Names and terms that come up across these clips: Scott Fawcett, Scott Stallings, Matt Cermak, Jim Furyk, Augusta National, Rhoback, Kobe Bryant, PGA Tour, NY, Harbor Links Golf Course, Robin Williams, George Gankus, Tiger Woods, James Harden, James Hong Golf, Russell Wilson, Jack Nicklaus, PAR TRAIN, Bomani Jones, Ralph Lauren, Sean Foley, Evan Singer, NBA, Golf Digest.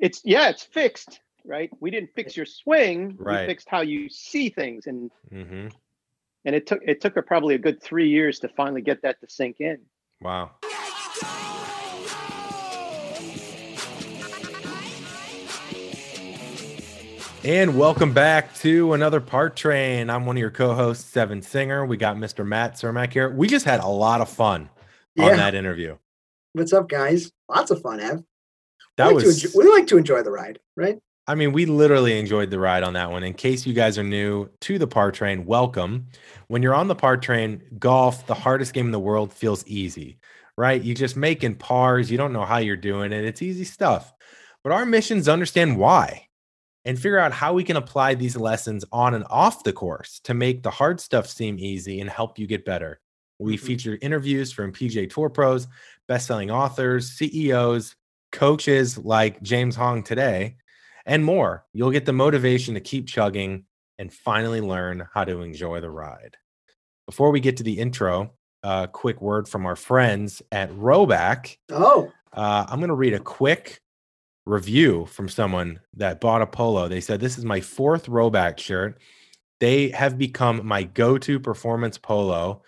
it's fixed, right? We didn't fix your swing. Right. We fixed how you see things. And mm-hmm. and it took her probably a good 3 years to finally get that to sink in. Wow. And welcome back to another Par Train. I'm one of your co-hosts, Evan Singer. We got Mr. Matt Cermak here. We just had a lot of fun on that interview. What's up, guys? Lots of fun, Ev. We like to enjoy the ride, right? I mean, we literally enjoyed the ride on that one. In case you guys are new to the Par Train, welcome. When you're on the Par Train, golf, the hardest game in the world, feels easy, right? You're just making pars. You don't know how you're doing it. It's easy stuff. But our mission is to understand why, and figure out how we can apply these lessons on and off the course to make the hard stuff seem easy and help you get better. We feature interviews from PGA Tour pros, best-selling authors, CEOs, coaches like James Hong today, and more. You'll get the motivation to keep chugging and finally learn how to enjoy the ride. Before we get to the intro, a quick word from our friends at Rhoback. Oh. I'm going to read a quick review from someone that bought a polo. They said, "This is my fourth Rhoback shirt. They have become my go-to performance polo,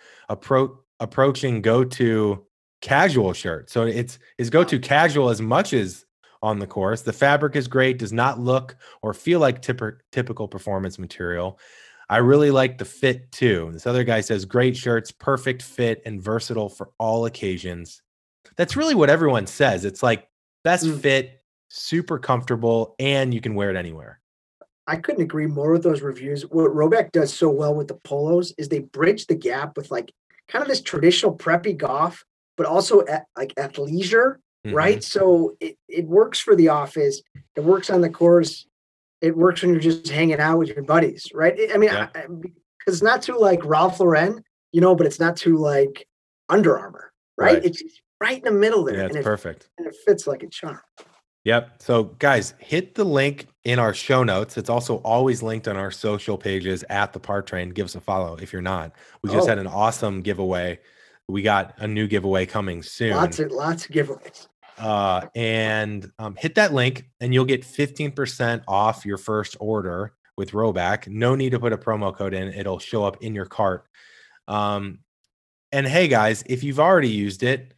approaching go-to casual shirt." So it's go-to casual as much as on the course. "The fabric is great, does not look or feel like typical performance material. I really like the fit too." This other guy says, "Great shirts, perfect fit and versatile for all occasions." That's really what everyone says. It's like best fit, super comfortable, and you can wear it anywhere. I couldn't agree more with those reviews. What Rhoback does so well with the polos is they bridge the gap with like kind of this traditional preppy golf, but also athleisure, mm-hmm. right? So it works for the office. It works on the course. It works when you're just hanging out with your buddies, right? Because it's not too like Ralph Lauren, but it's not too like Under Armour, right? It's right in the middle there. Yeah, it's perfect. And it fits like a charm. Yep. So guys, hit the link in our show notes. It's also always linked on our social pages at the Par Train. Give us a follow if you're not. We just had an awesome giveaway. We got a new giveaway coming soon. Lots of giveaways. And hit that link and you'll get 15% off your first order with Rhoback. No need to put a promo code in. It'll show up in your cart. And hey guys, if you've already used it,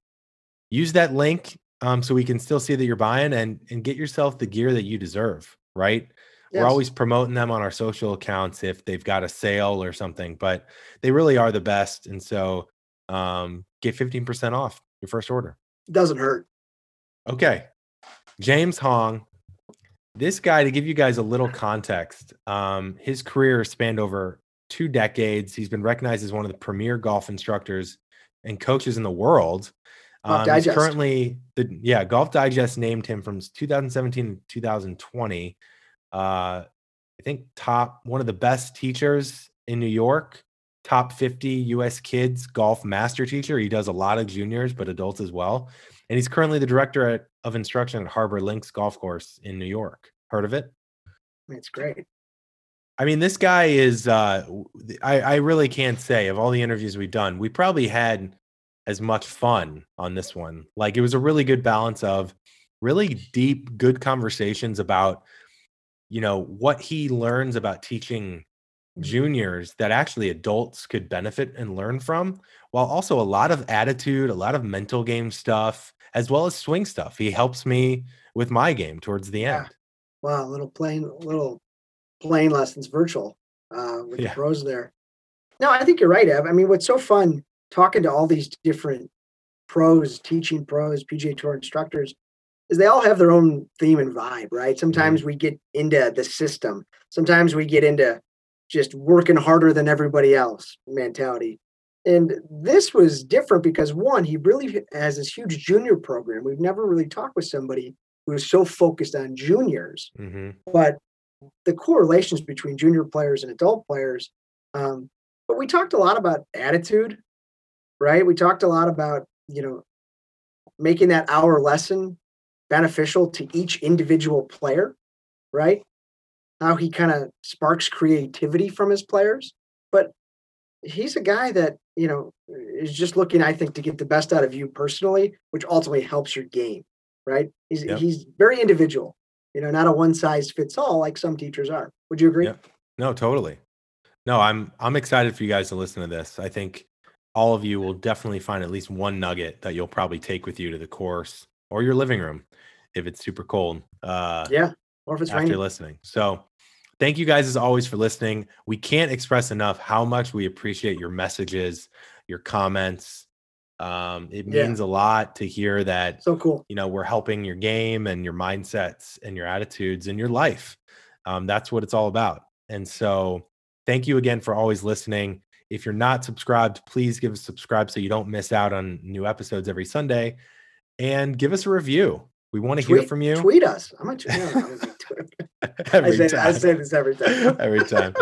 use that link. So we can still see that you're buying and get yourself the gear that you deserve, right? Yes. We're always promoting them on our social accounts if they've got a sale or something, but they really are the best. And so get 15% off your first order. Doesn't hurt. Okay. James Hong, this guy, to give you guys a little context, his career spanned over 2 decades. He's been recognized as one of the premier golf instructors and coaches in the world. He's currently Golf Digest named him from 2017 to 2020. I think one of the best teachers in New York, top 50 U.S. kids golf master teacher. He does a lot of juniors, but adults as well. And he's currently the director of instruction at Harbor Links Golf Course in New York. Heard of it? It's great. I mean, this guy is, I really can't say of all the interviews we've done, we probably had as much fun on this one. Like, it was a really good balance of really deep, good conversations about, what he learns about teaching juniors that actually adults could benefit and learn from, while also a lot of attitude, a lot of mental game stuff, as well as swing stuff. He helps me with my game towards the end. Wow. Little playing lessons virtual with the pros there. No, I think you're right, Ev. I mean, what's so fun talking to all these different pros, teaching pros, PGA Tour instructors, is they all have their own theme and vibe, right? Sometimes we get into the system. Sometimes we get into just working harder than everybody else mentality. And this was different because, one, he really has this huge junior program. We've never really talked with somebody who's so focused on juniors. Mm-hmm. But the correlations between junior players and adult players. But we talked a lot about attitude. Right. We talked a lot about, making that hour lesson beneficial to each individual player. Right. How he kind of sparks creativity from his players. But he's a guy that, is just looking, I think, to get the best out of you personally, which ultimately helps your game. right? He's very individual, not a one size fits all like some teachers are. Would you agree? Yep. No, totally. No, I'm excited for you guys to listen to this. I think all of you will definitely find at least one nugget that you'll probably take with you to the course or your living room if it's super cold. Or if it's after listening. So thank you guys as always for listening. We can't express enough how much we appreciate your messages, your comments. It means a lot to hear that. So cool. We're helping your game and your mindsets and your attitudes and your life. That's what it's all about. And so thank you again for always listening. If you're not subscribed, please give us subscribe so you don't miss out on new episodes every Sunday, and give us a review. We want to hear from you. Tweet us. I'm not I say this every time. Every time.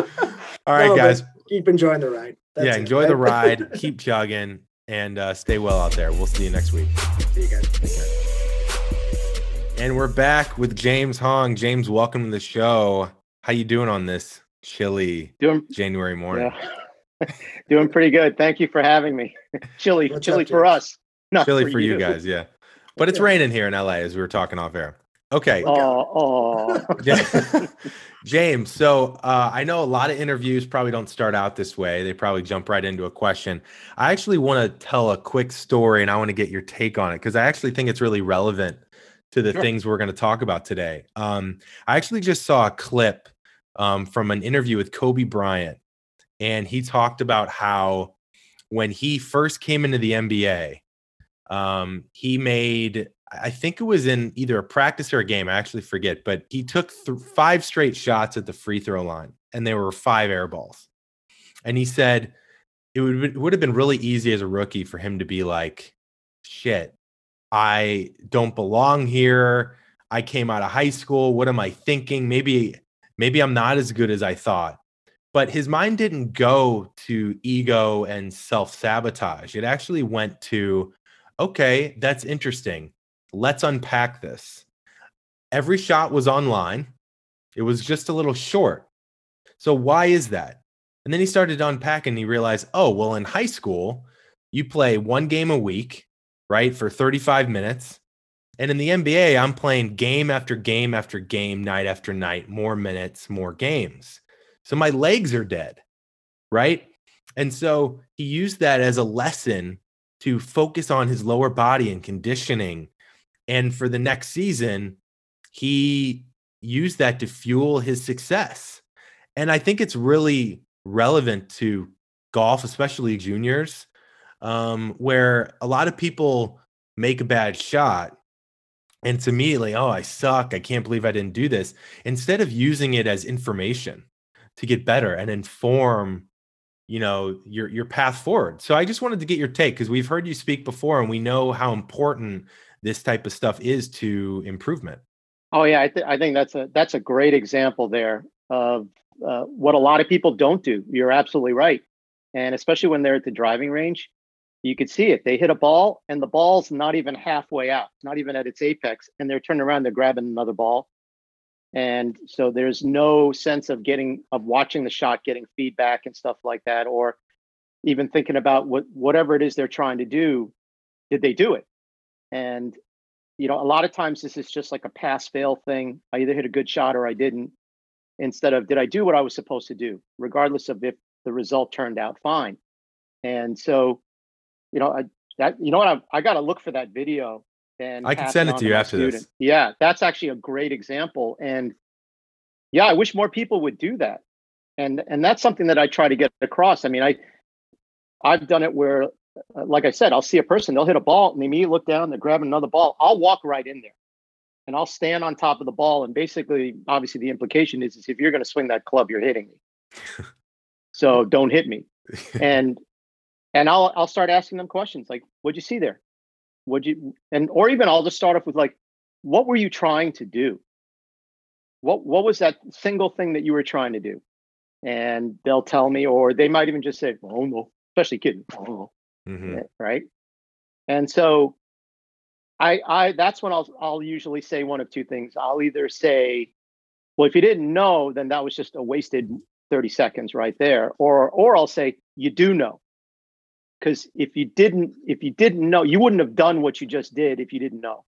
All right, guys. Keep enjoying the ride. Enjoy the ride. Keep jogging. And stay well out there. We'll see you next week. See you guys. Take care. And we're back with James Hong. James, welcome to the show. How you doing on this chilly January morning? Yeah. Doing pretty good. Thank you for having me. Chilly for us. Not chilly for you guys, yeah. But it's raining here in LA, as we were talking off air. Okay. James, so I know a lot of interviews probably don't start out this way. They probably jump right into a question. I actually want to tell a quick story, and I want to get your take on it because I actually think it's really relevant to the things we're going to talk about today. I actually just saw a clip from an interview with Kobe Bryant, and he talked about how when he first came into the NBA, he made... I think it was in either a practice or a game. I actually forget, but he took five straight shots at the free throw line, and they were five air balls. And he said it would have been really easy as a rookie for him to be like, shit, I don't belong here. I came out of high school. What am I thinking? Maybe I'm not as good as I thought. But his mind didn't go to ego and self-sabotage. It actually went to, okay, that's interesting. Let's unpack this. Every shot was online. It was just a little short. So why is that? And then he started to unpack and he realized, oh, well, in high school, you play one game a week, right? For 35 minutes. And in the NBA, I'm playing game after game after game, night after night, more minutes, more games. So my legs are dead, right? And so he used that as a lesson to focus on his lower body and conditioning. And for the next season, he used that to fuel his success. And I think it's really relevant to golf, especially juniors, where a lot of people make a bad shot and it's immediately, oh, I suck. I can't believe I didn't do this. Instead of using it as information to get better and inform, your path forward. So I just wanted to get your take because we've heard you speak before and we know how important this type of stuff is to improvement. Oh yeah, I think that's a great example there of what a lot of people don't do. You're absolutely right, and especially when they're at the driving range, you could see it. They hit a ball, and the ball's not even halfway out, not even at its apex, and they're turning around, they're grabbing another ball, and so there's no sense of watching the shot, getting feedback and stuff like that, or even thinking about whatever it is they're trying to do. Did they do it? And, a lot of times this is just like a pass-fail thing. I either hit a good shot or I didn't, instead of did I do what I was supposed to do, regardless of if the result turned out fine. And so, I got to look for that video. And I can send it to you after this. Yeah, that's actually a great example. And yeah, I wish more people would do that. And that's something that I try to get across. I mean, I've done it where, like I said, I'll see a person, they'll hit a ball and they immediately look down, they're grabbing another ball. I'll walk right in there and I'll stand on top of the ball. And basically, obviously the implication is if you're going to swing that club, you're hitting me. So don't hit me. And I'll start asking them questions like, what'd you see there? Or even I'll just start off with like, what were you trying to do? What was that single thing that you were trying to do? And they'll tell me, or they might even just say, oh no, especially kidding. Oh, no. Mm-hmm. Right. And so I that's when I'll usually say one of two things. I'll either say, well, if you didn't know, then that was just a wasted 30 seconds right there. Or I'll say, you do know. Because if you didn't know, you wouldn't have done what you just did if you didn't know.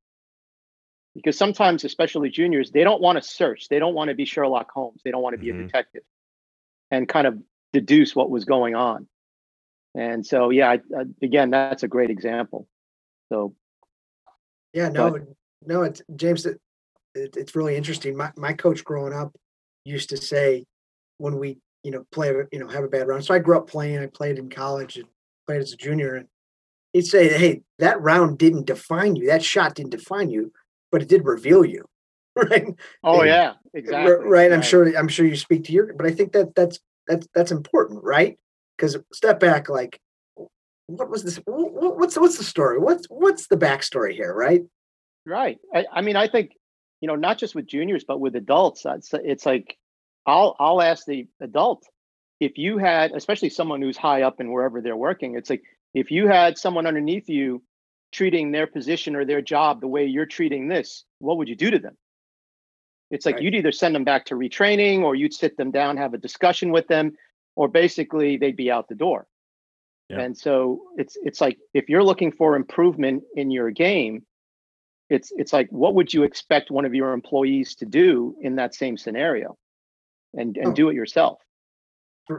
Because sometimes, especially juniors, they don't want to search. They don't want to be Sherlock Holmes. They don't want to be a detective and kind of deduce what was going on. And so, yeah, again, that's a great example. So, yeah, no, it's James. It's really interesting. My coach growing up used to say, when we, play, have a bad round. So I grew up playing. I played in college and played as a junior. And he'd say, hey, that round didn't define you. That shot didn't define you, but it did reveal you, right? Oh, and, yeah, exactly. Right. I'm sure you speak to your, but I think that's important, right? Because step back, like, what was this? What's the story? What's the backstory here, right? Right. I mean, I think, not just with juniors, but with adults, it's like, I'll ask the adult, if you had, especially someone who's high up and wherever they're working, it's like, if you had someone underneath you treating their position or their job the way you're treating this, what would you do to them? It's like, right. You'd either send them back to retraining, or you'd sit them down, have a discussion with them, or basically they'd be out the door. Yeah. And so it's like, if you're looking for improvement in your game, it's like, what would you expect one of your employees to do in that same scenario? And do it yourself.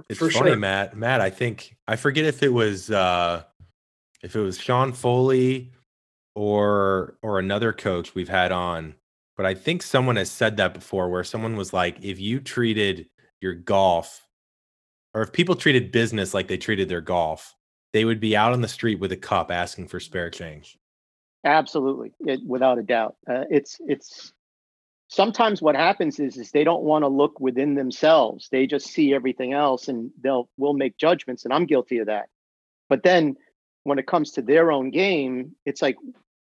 It's for funny, sure. Matt, I think, I forget if it was Sean Foley or another coach we've had on, but I think someone has said that before, where someone was like, if you treated your golf, or if people treated business like they treated their golf, they would be out on the street with a cup asking for spare change. Absolutely, without a doubt. It's sometimes what happens is they don't want to look within themselves. They just see everything else, and we'll make judgments, and I'm guilty of that. But then when it comes to their own game, it's like,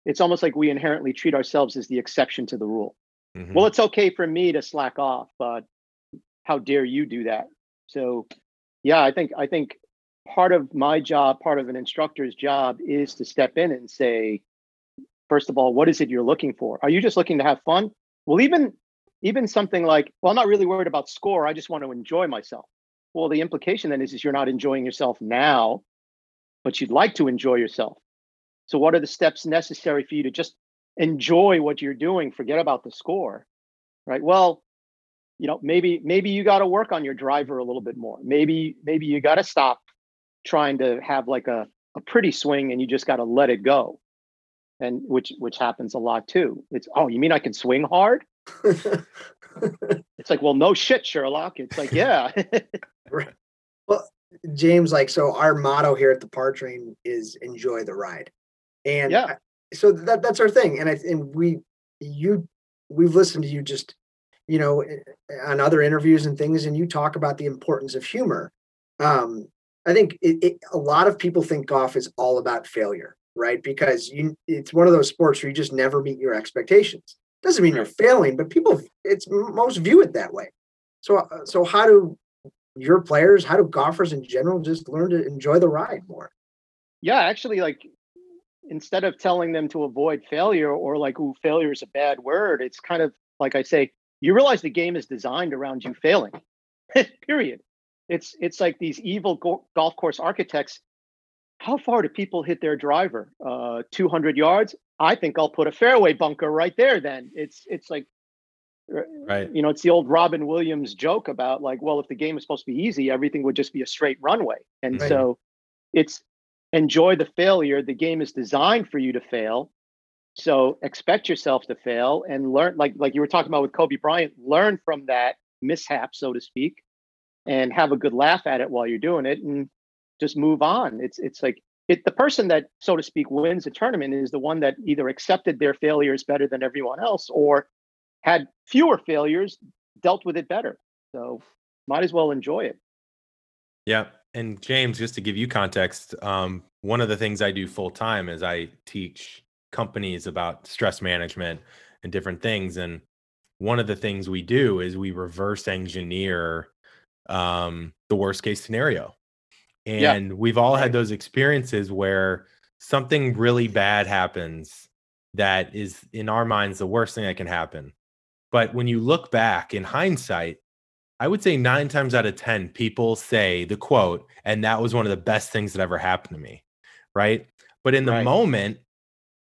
it's almost like we inherently treat ourselves as the exception to the rule. Mm-hmm. Well, it's okay for me to slack off, but how dare you do that? So yeah, I think part of my job, part of an instructor's job, is to step in and say, first of all, what is it you're looking for? Are you just looking to have fun? Well, even something like, well, I'm not really worried about score. I just want to enjoy myself. Well, the implication then is you're not enjoying yourself now, but you'd like to enjoy yourself. So what are the steps necessary for you to just enjoy what you're doing? Forget about the score, right? Well, maybe you got to work on your driver a little bit more. Maybe you got to stop trying to have like a pretty swing, and you just got to let it go. And which happens a lot too. It's, oh, you mean I can swing hard? It's like, well, no shit, Sherlock. It's like, yeah. Right. Well, James, like, so our motto here at the PAR Train is enjoy the ride. And yeah. So that's our thing. And we've listened to you just, on other interviews and things, and you talk about the importance of humor. I think a lot of people think golf is all about failure. Right? Because it's one of those sports where you just never meet your expectations. Doesn't mean you're failing, but most view it that way. So how do golfers in general just learn to enjoy the ride more? Yeah, actually, like, instead of telling them to avoid failure, or like, ooh, failure is a bad word, it's kind of like I say, you realize the game is designed around you failing, period. It's like these evil golf course architects. How far do people hit their driver? 200 yards? I think I'll put a fairway bunker right there then. It's like, right. It's the old Robin Williams joke about like, well, if the game is supposed to be easy, everything would just be a straight runway. And right. So it's enjoy the failure. The game is designed for you to fail. So expect yourself to fail and learn, like you were talking about with Kobe Bryant, learn from that mishap, so to speak, and have a good laugh at it while you're doing it. And just move on. It's like the person that, so to speak, wins a tournament is the one that either accepted their failures better than everyone else, or had fewer failures, dealt with it better. So might as well enjoy it. Yeah. And James, just to give you context, one of the things I do full time is I teach companies about stress management and different things. And one of the things we do is we reverse engineer the worst case scenario. And we've all had those experiences where something really bad happens that is, in our minds, the worst thing that can happen. But when you look back in hindsight, I would say 9 times out of 10, people say the quote, and that was one of the best things that ever happened to me, right? But in the moment,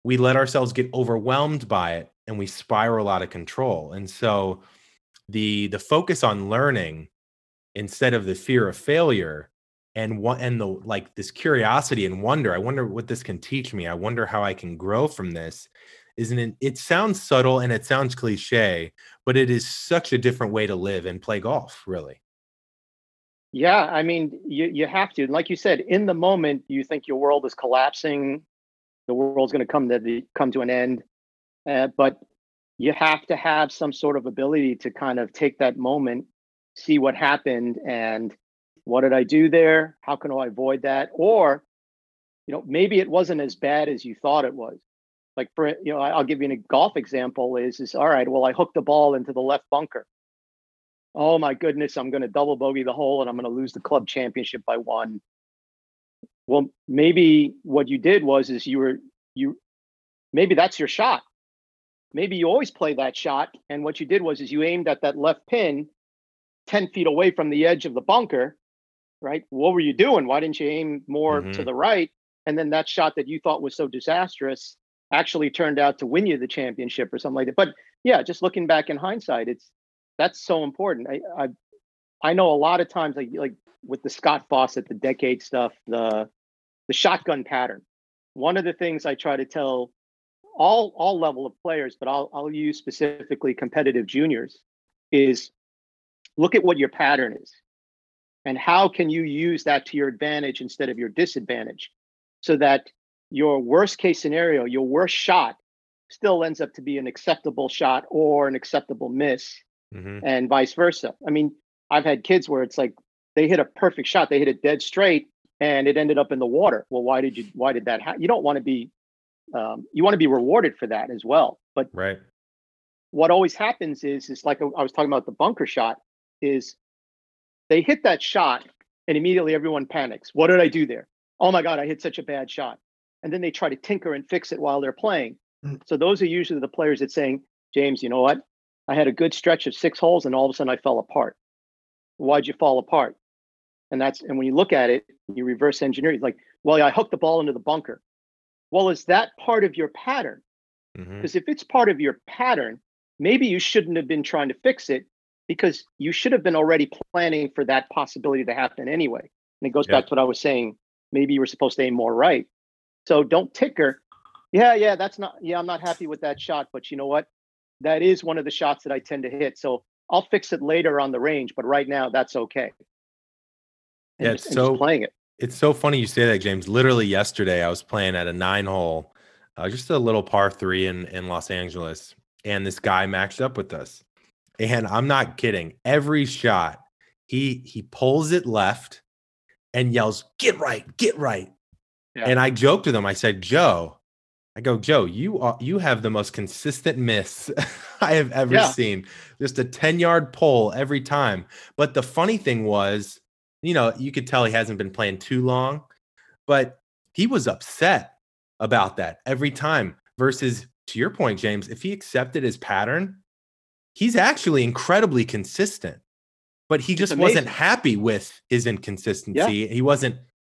we let ourselves get overwhelmed by it. and we spiral out of control. And so the focus on learning instead of the fear of failure and this curiosity and wonder, I wonder what this can teach me. I wonder how I can grow from this. It sounds subtle and it sounds cliche, but it is such a different way to live and play golf, really. Yeah, I mean, you have to. Like you said, in the moment, you think your world is collapsing. The world's going to come to an end. But you have to have some sort of ability to kind of take that moment, see what happened, and what did I do there? How can I avoid that? Or, maybe it wasn't as bad as you thought it was. Like, I'll give you a golf example is all right, well, I hooked the ball into the left bunker. Oh my goodness, I'm going to double bogey the hole and I'm going to lose the club championship by one. Well, maybe what you did was maybe that's your shot. Maybe you always play that shot. And what you did was you aimed at that left pin 10 feet away from the edge of the bunker, right? What were you doing? Why didn't you aim more to the right? And then that shot that you thought was so disastrous actually turned out to win you the championship or something like that. But yeah, just looking back in hindsight, that's so important. I know a lot of times, like with the Scott Fawcett, the decade stuff, the shotgun pattern. One of the things I try to tell all level of players, but I'll use specifically competitive juniors, is look at what your pattern is and how can you use that to your advantage instead of your disadvantage, so that your worst case scenario, your worst shot, still ends up to be an acceptable shot or an acceptable miss, and vice versa. I mean, I've had kids where it's like they hit a perfect shot, they hit it dead straight, and it ended up in the water. Well, why did that happen? You don't want to be, you want to be rewarded for that as well. But right. What always happens is like I was talking about the bunker shot, is they hit that shot and immediately everyone panics. What did I do there? Oh my God, I hit such a bad shot. And then they try to tinker and fix it while they're playing. So those are usually the players that's saying, James, you know what? I had a good stretch of 6 holes and all of a sudden I fell apart. Why'd you fall apart? And when you look at it, you reverse engineer, it's like, well, I hooked the ball into the bunker. Well, is that part of your pattern? Because if it's part of your pattern, maybe you shouldn't have been trying to fix it, because you should have been already planning for that possibility to happen anyway. And it goes back to what I was saying. Maybe you were supposed to aim more right. So don't ticker. Yeah, I'm not happy with that shot, but you know what? That is one of the shots that I tend to hit. So I'll fix it later on the range, but right now that's okay. And yeah, just playing it. It's so funny you say that, James. Literally yesterday, I was playing at a 9-hole, just a little par 3 in Los Angeles, and this guy matched up with us. And I'm not kidding. Every shot, he pulls it left and yells, "Get right, get right." Yeah. And I joked with him. I said, Joe, you have the most consistent miss I have ever seen. Just a 10-yard pull every time. But the funny thing was, you could tell he hasn't been playing too long, but he was upset about that every time. Versus, to your point, James, if he accepted his pattern, he's actually incredibly consistent, but he just wasn't happy with his inconsistency. Yeah. He wasn't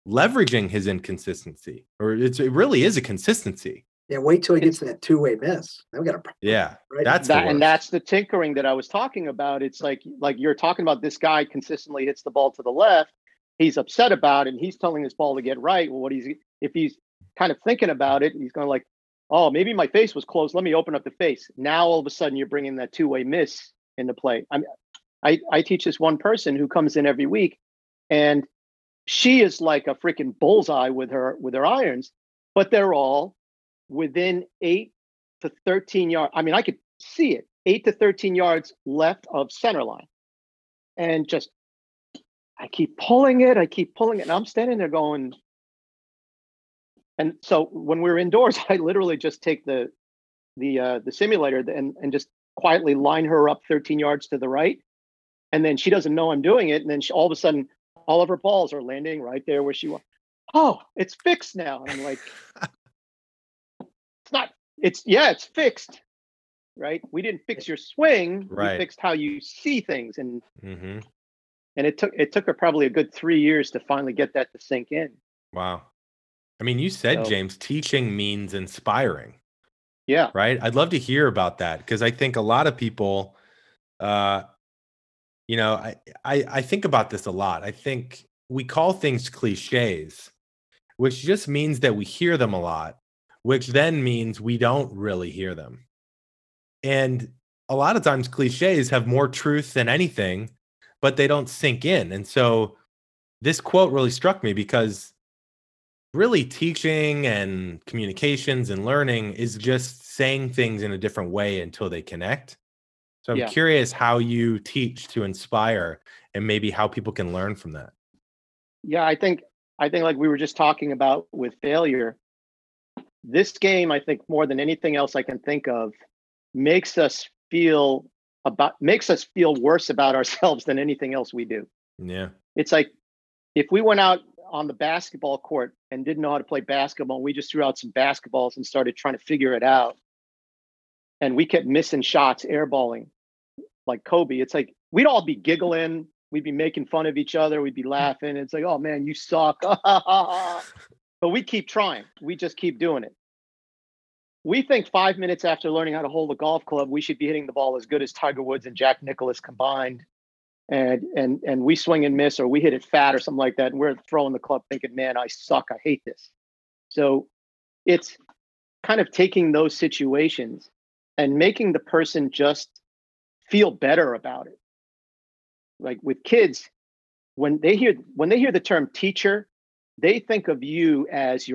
leveraging his inconsistency, or it really is a consistency. Yeah, wait till he gets that two-way miss. Now we got a problem. Yeah, right? That's the tinkering that I was talking about. It's like you're talking about, this guy consistently hits the ball to the left. He's upset about it, and he's telling his ball to get right. Well, if he's kind of thinking about it, he's going like, oh, maybe my face was closed. Let me open up the face. Now all of a sudden you're bringing that two-way miss into play. I teach this one person who comes in every week, and she is like a freaking bullseye with her irons, but they're all within 8 to 13 yards. I mean, I could see it, 8 to 13 yards left of center line. And just, I keep pulling it. And I'm standing there going. And so when we're indoors, I literally just take the simulator and just quietly line her up 13 yards to the right. And then she doesn't know I'm doing it. And then all of a sudden, all of her balls are landing right there where she was. Oh, it's fixed now. And I'm like, it's fixed, right? We didn't fix your swing. Right. We fixed how you see things. And and it took her probably a good 3 years to finally get that to sink in. Wow. I mean, you said, James, teaching means inspiring. Yeah. Right. I'd love to hear about that, because I think a lot of people, you know, I think about this a lot. I think we call things cliches, which just means that we hear them a lot, which then means we don't really hear them. And a lot of times cliches have more truth than anything, but they don't sink in. And so this quote really struck me, because really teaching and communications and learning is just saying things in a different way until they connect. So I'm curious how you teach to inspire, and maybe how people can learn from that. Yeah, I think like we were just talking about with failure, this game, I think more than anything else I can think of, makes us feel worse about ourselves than anything else we do. Yeah. It's like if we went out on the basketball court and didn't know how to play basketball, we just threw out some basketballs and started trying to figure it out, and we kept missing shots, airballing like Kobe. It's like we'd all be giggling, we'd be making fun of each other, we'd be laughing. It's like, oh man, you suck. But we keep trying. We just keep doing it. We think 5 minutes after learning how to hold a golf club, we should be hitting the ball as good as Tiger Woods and Jack Nicklaus combined. And we swing and miss, or we hit it fat or something like that. And we're throwing the club thinking, man, I suck. I hate this. So it's kind of taking those situations and making the person just feel better about it. Like with kids, when they hear the term teacher, they think of you as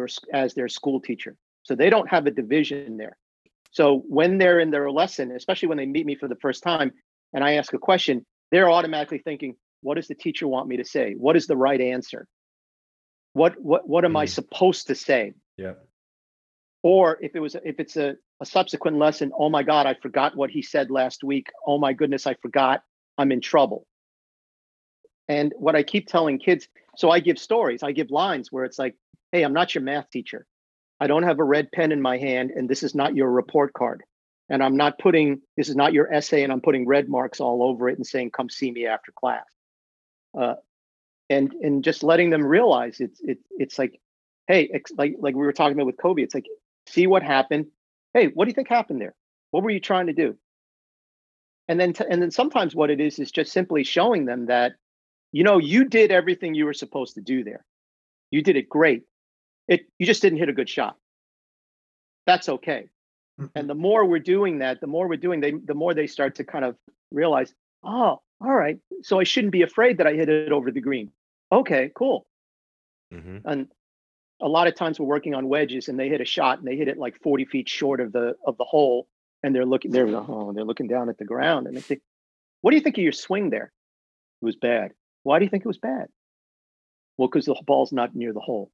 their school teacher. So they don't have a division there. So when they're in their lesson, especially when they meet me for the first time and I ask a question, they're automatically thinking, what does the teacher want me to say? What is the right answer? What am I supposed to say? Yeah. Or if it's a subsequent lesson, oh my God, I forgot what he said last week. Oh my goodness, I forgot. I'm in trouble. And what I keep telling kids, so I give stories, I give lines where it's like, hey, I'm not your math teacher. I don't have a red pen in my hand, and this is not your report card. And I'm not putting, this is not your essay, and I'm putting red marks all over it and saying, come see me after class. And just letting them realize it's like, hey, like we were talking about with Kobe, it's like, see what happened. Hey, what do you think happened there? What were you trying to do? And then sometimes what it is just simply showing them that, you know, you did everything you were supposed to do there. You did it great. You just didn't hit a good shot. That's okay. And the more we're doing that, the more they start to kind of realize, oh, all right, so I shouldn't be afraid that I hit it over the green. Okay, cool. Mm-hmm. And a lot of times we're working on wedges, and they hit a shot, and they hit it like 40 feet short of the hole, and they're looking down at the ground, and they think, what do you think of your swing there? It was bad. Why do you think it was bad? Well, because the ball's not near the hole.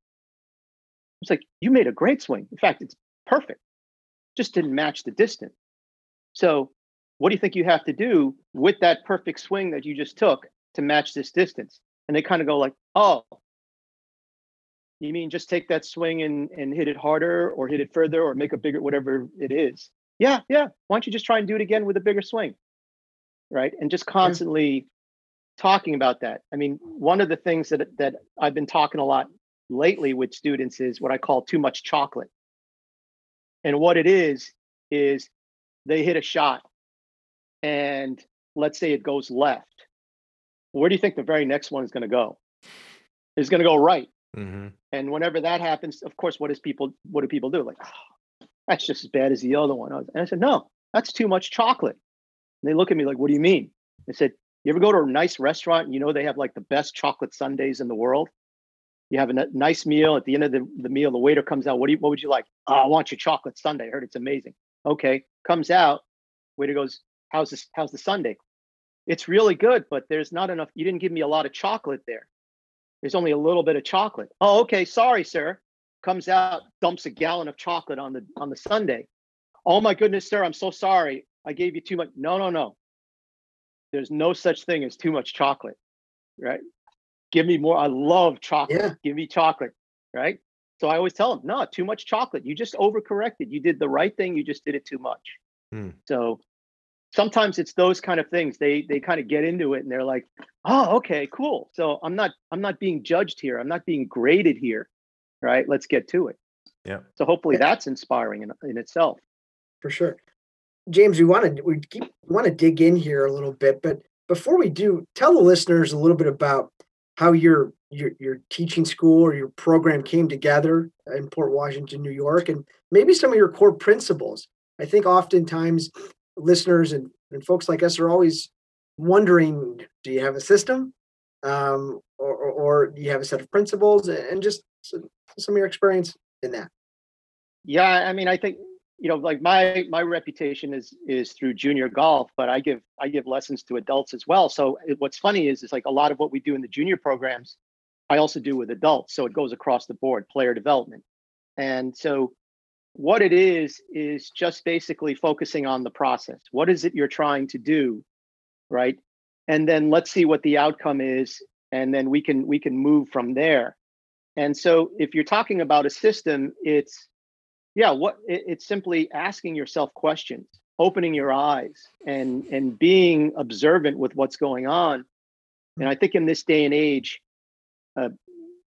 It's like, you made a great swing. In fact, it's perfect. Just didn't match the distance. So what do you think you have to do with that perfect swing that you just took to match this distance? And they kind of go like, oh, you mean just take that swing and hit it harder, or hit it further, or make a bigger, whatever it is. Yeah, yeah. Why don't you just try and do it again with a bigger swing? Right. And just constantly talking about that. I mean, one of the things that I've been talking a lot lately with students is what I call too much chocolate. And what it is they hit a shot, and let's say it goes left. Where do you think the very next one is going to go? It's going to go right. Mm-hmm. And whenever that happens, of course, what do people do? Like, oh, that's just as bad as the other one. And I said, no, that's too much chocolate. And they look at me like, what do you mean? I said, you ever go to a nice restaurant and you know they have like the best chocolate sundaes in the world? You have a nice meal. At the end of the meal, the waiter comes out. What would you like? Oh, I want your chocolate sundae. I heard it's amazing. Okay. Comes out. Waiter goes, how's the sundae? It's really good, but there's not enough. You didn't give me a lot of chocolate there. There's only a little bit of chocolate. Oh, okay. Sorry, sir. Comes out, dumps a gallon of chocolate on the sundae. Oh my goodness, sir. I'm so sorry. I gave you too much. No. There's no such thing as too much chocolate, right? Give me more. I love chocolate. Yeah. Give me chocolate, right? So I always tell them, no, too much chocolate. You just overcorrected. You did the right thing. You just did it too much. Mm. So sometimes it's those kind of things. They kind of get into it, and they're like, oh, okay, cool. So I'm not being judged here. I'm not being graded here, right? Let's get to it. Yeah. So hopefully that's inspiring in itself. for sure. James, we want to dig in here a little bit, but before we do, tell the listeners a little bit about how your teaching school or your program came together in Port Washington, New York, and maybe some of your core principles. I think oftentimes listeners and folks like us are always wondering, do you have a system, or do you have a set of principles, and just some of your experience in that? Yeah, I mean, I think, you know, like my reputation is through junior golf, but I give lessons to adults as well. So what's funny is like a lot of what we do in the junior programs, I also do with adults. So it goes across the board, player development. And so what it is just basically focusing on the process. What is it you're trying to do, right? And then let's see what the outcome is, and then we can move from there. And so if you're talking about a system, it's simply asking yourself questions, opening your eyes, and being observant with what's going on. And I think in this day and age,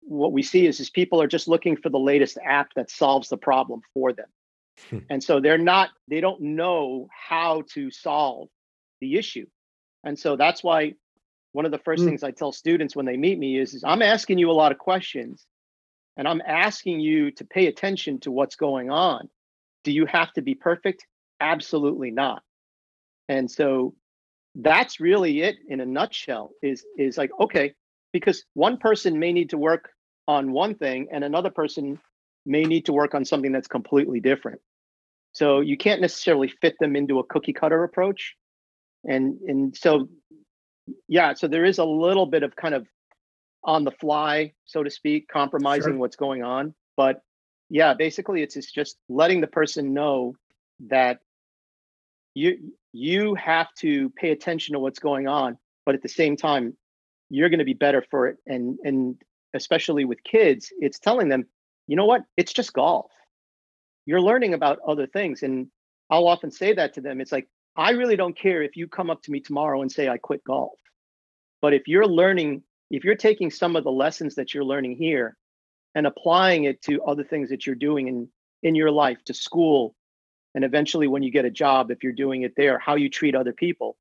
what we see is people are just looking for the latest app that solves the problem for them. And so they don't know how to solve the issue. And so that's why one of the first things I tell students when they meet me is I'm asking you a lot of questions. And I'm asking you to pay attention to what's going on. Do you have to be perfect? Absolutely not. And so that's really it in a nutshell, is like, okay, because one person may need to work on one thing and another person may need to work on something that's completely different. So you can't necessarily fit them into a cookie cutter approach. And so, yeah, so there is a little bit of kind of on the fly, so to speak, compromising what's going on. But yeah, basically it's just letting the person know that you have to pay attention to what's going on, but at the same time, you're going to be better for it. And especially with kids, it's telling them, you know what, it's just golf. You're learning about other things. And I'll often say that to them. It's like, I really don't care if you come up to me tomorrow and say, I quit golf. But if you're learning, if you're taking some of the lessons that you're learning here and applying it to other things that you're doing in your life, to school, and eventually when you get a job, if you're doing it there, how you treat other people,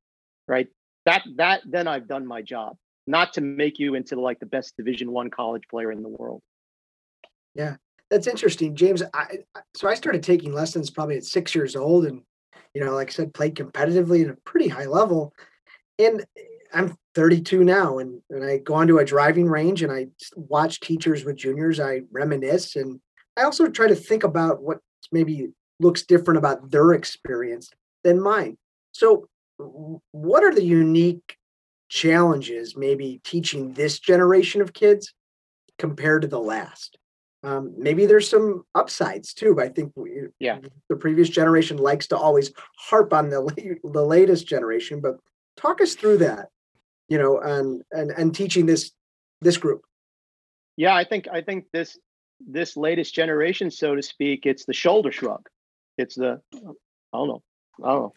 right? That then I've done my job, not to make you into like the best Division I college player in the world. Yeah, that's interesting, James. So I started taking lessons probably at 6 years old, and, you know, like I said, played competitively at a pretty high level. And I'm 32 now, and I go onto a driving range and I watch teachers with juniors. I reminisce, and I also try to think about what maybe looks different about their experience than mine. So what are the unique challenges maybe teaching this generation of kids compared to the last? Maybe there's some upsides too, but I think the previous generation likes to always harp on the latest generation, but talk us through that, you know, and teaching this group. Yeah, I think this latest generation, so to speak, it's the shoulder shrug. It's the, I don't know.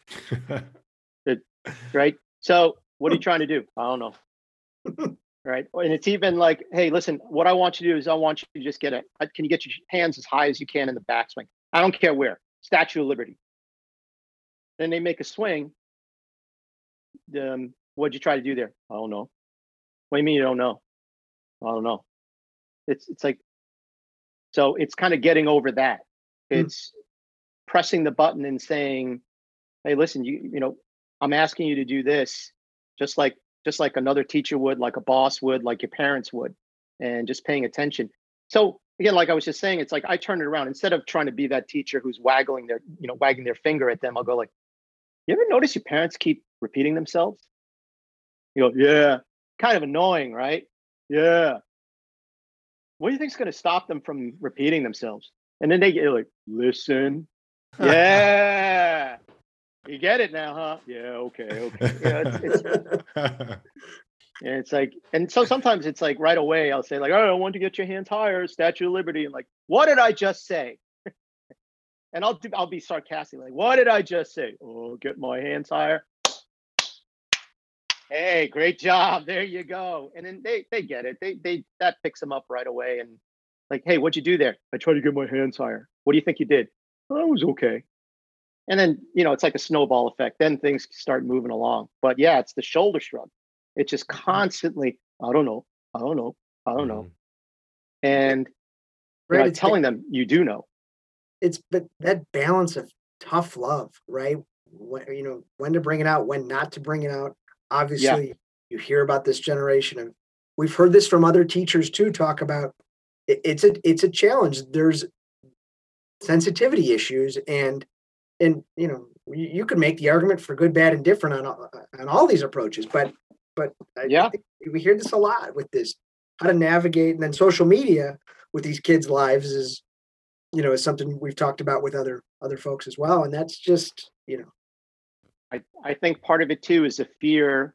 Right? So what are you trying to do? I don't know. Right? And it's even like, hey, listen, what I want you to do is I want you to just can you get your hands as high as you can in the backswing? I don't care where. Statue of Liberty. Then they make a swing. What'd you try to do there? I don't know. What do you mean you don't know? I don't know. It's like, so it's kind of getting over that. It's pressing the button and saying, hey, listen, you know, I'm asking you to do this, just like another teacher would, like a boss would, like your parents would, and just paying attention. So again, like I was just saying, it's like I turn it around. Instead of trying to be that teacher who's wagging their finger at them, I'll go like, you ever notice your parents keep repeating themselves? You go, yeah, kind of annoying, right? Yeah. What do you think is going to stop them from repeating themselves? And then they get like, listen. Yeah. You get it now, huh? Yeah, okay. Yeah, it's like, and so sometimes it's like right away, I'll say like, all right, I want to get your hands higher, Statue of Liberty. And like, what did I just say? And I'll be sarcastic, like, what did I just say? Oh, get my hands higher. Hey, great job. There you go. And then they get it. They that picks them up right away. And like, hey, what'd you do there? I tried to get my hands higher. What do you think you did? Oh, I was okay. And then, you know, it's like a snowball effect. Then things start moving along. But yeah, it's the shoulder shrug. It's just constantly, I don't know. And right, you're not telling them you do know. It's that balance of tough love, right? When, you know, when to bring it out, when not to bring it out. Obviously, you hear about this generation, and we've heard this from other teachers too. Talk about it's a challenge. There's sensitivity issues, and you know, you could make the argument for good, bad, and different on all these approaches, but I think we hear this a lot with this how to navigate, and then social media with these kids' lives is, you know, is something we've talked about with other folks as well, and that's just, you know, I think part of it too is a fear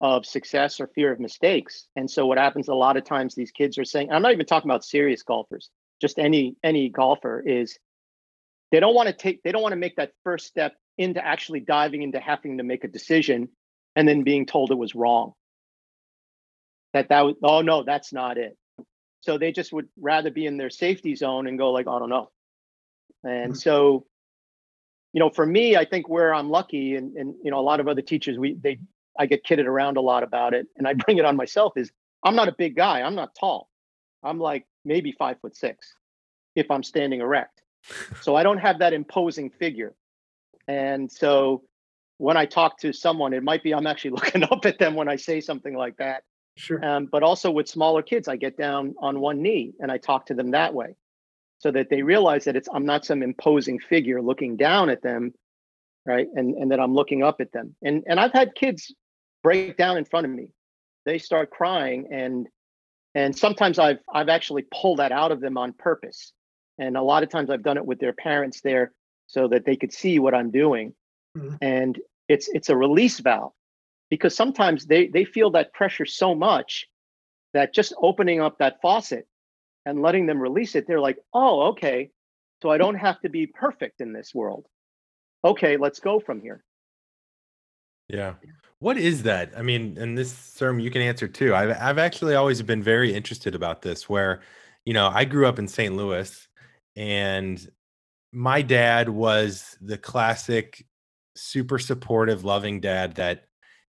of success or fear of mistakes. And so what happens a lot of times, these kids are saying, I'm not even talking about serious golfers, just any golfer, is they don't want to make that first step into actually diving into having to make a decision and then being told it was wrong. That was, oh no, that's not it. So they just would rather be in their safety zone and go like, I don't know. And so, you know, for me, I think where I'm lucky, and you know, a lot of other teachers, I get kidded around a lot about it, and I bring it on myself, is I'm not a big guy. I'm not tall. I'm like maybe 5'6" if I'm standing erect. So I don't have that imposing figure. And so when I talk to someone, it might be I'm actually looking up at them when I say something like that. Sure. But also with smaller kids, I get down on one knee and I talk to them that way, so that they realize that I'm not some imposing figure looking down at them, right? And that I'm looking up at them. And I've had kids break down in front of me. They start crying, and sometimes I've actually pulled that out of them on purpose. And a lot of times I've done it with their parents there so that they could see what I'm doing. Mm-hmm. And it's a release valve, because sometimes they feel that pressure so much that just opening up that faucet and letting them release it, they're like, oh, okay, so I don't have to be perfect in this world. Okay, let's go from here. Yeah. What is that? I mean, and this term you can answer too. I've actually always been very interested about this, where, you know, I grew up in St. Louis, and my dad was the classic super supportive, loving dad that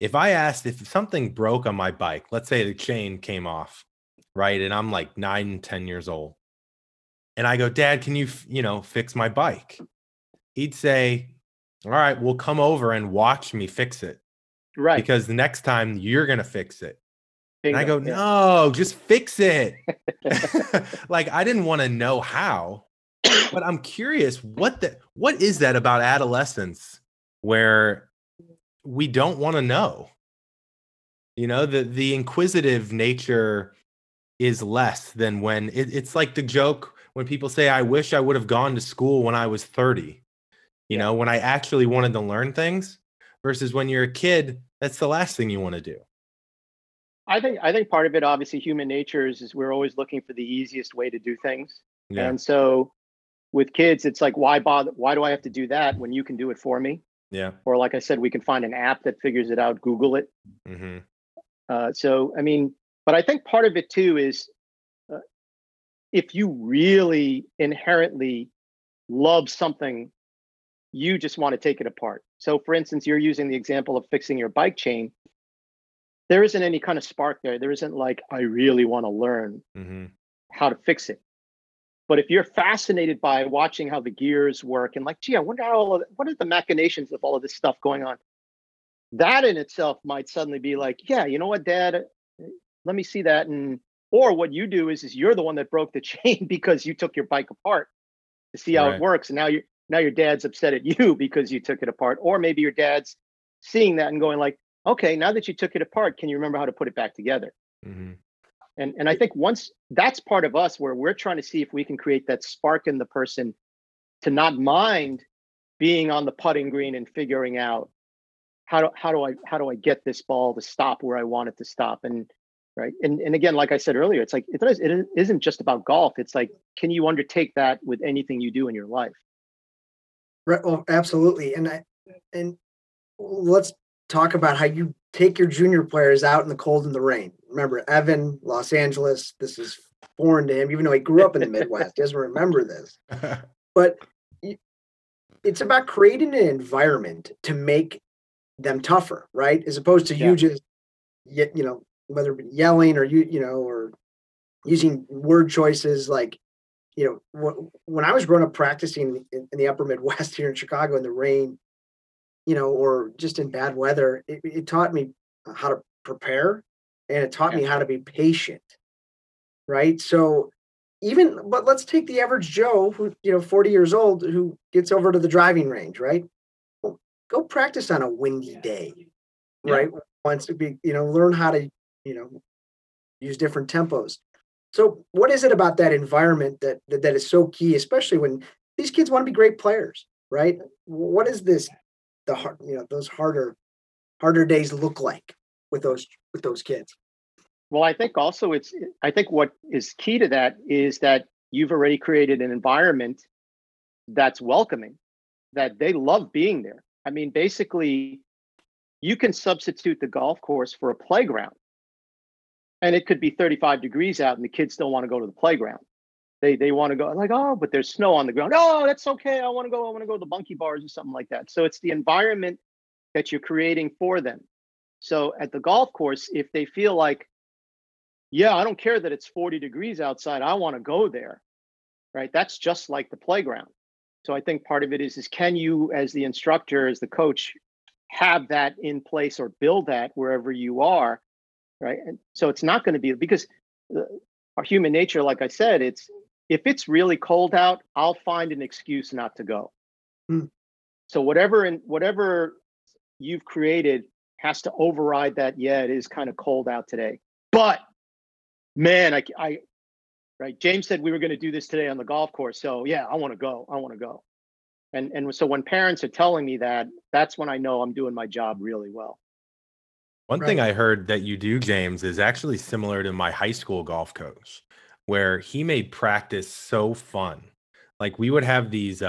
if I asked if something broke on my bike, let's say the chain came off, right? And I'm like 9, 10 years old, and I go, Dad, can you, you know, fix my bike? He'd say, all right, we'll come over and watch me fix it. Right. Because the next time you're going to fix it. Bingo. And I go, no, just fix it. Like, I didn't want to know how, but I'm curious, what is that about adolescence where we don't want to know? You know, the inquisitive nature is less than when it's like the joke when people say, I wish I would have gone to school when I was 30, you know, when I actually wanted to learn things, versus when you're a kid, that's the last thing you want to do. I think part of it, obviously human nature is we're always looking for the easiest way to do things. Yeah. And so with kids, it's like, why bother? Why do I have to do that when you can do it for me? Yeah. Or like I said, we can find an app that figures it out, Google it. Mm-hmm. So, I mean, but I think part of it too is if you really inherently love something, you just want to take it apart. So for instance, you're using the example of fixing your bike chain. There isn't any kind of spark there. There isn't like, I really want to learn how to fix it. But if you're fascinated by watching how the gears work and like, gee, I wonder what are the machinations of all of this stuff going on? That in itself might suddenly be like, yeah, you know what, Dad? Let me see that. And, or what you do is you're the one that broke the chain because you took your bike apart to see how it works. And now your dad's upset at you because you took it apart. Or maybe your dad's seeing that and going like, okay, now that you took it apart, can you remember how to put it back together? Mm-hmm. And I think once that's part of us where we're trying to see if we can create that spark in the person to not mind being on the putting green and figuring out how do I get this ball to stop where I want it to stop. And right. And again, like I said earlier, it's like, it isn't just about golf. It's like, can you undertake that with anything you do in your life? Right. Well, absolutely. And let's talk about how you take your junior players out in the cold and the rain. Remember, Evan, Los Angeles, this is foreign to him, even though he grew up in the Midwest. He doesn't remember this. But it's about creating an environment to make them tougher, right? As opposed to you just, you know, whether it be yelling or you know, or using word choices like, you know, when I was growing up practicing in the upper Midwest here in Chicago in the rain, you know, or just in bad weather, it taught me how to prepare and it taught me how to be patient. Right. So but let's take the average Joe who, you know, 40 years old, who gets over to the driving range, right? Well, go practice on a windy day, right? Wants to be, you know, learn how to, you know, use different tempos. So what is it about that environment that is so key, especially when these kids want to be great players, right? What is this, those harder days look like with those kids? Well, I think also I think what is key to that is that you've already created an environment that's welcoming, that they love being there. I mean, basically you can substitute the golf course for a playground. And it could be 35 degrees out and the kids still want to go to the playground. They want to go like, oh, but there's snow on the ground. Oh, that's okay. I want to go to the bunkie bars or something like that. So it's the environment that you're creating for them. So at the golf course, if they feel like, yeah, I don't care that it's 40 degrees outside, I want to go there, right? That's just like the playground. So I think part of it is can you, as the instructor, as the coach, have that in place or build that wherever you are, right? And so it's not going to be, because our human nature, like I said, if it's really cold out, I'll find an excuse not to go. Mm. So whatever you've created has to override that. Yeah, it is kind of cold out today, but man, right. James said we were going to do this today on the golf course. So yeah, I want to go. And so when parents are telling me that, that's when I know I'm doing my job really well. One thing I heard that you do, James, is actually similar to my high school golf coach, where he made practice so fun. Like we would have these,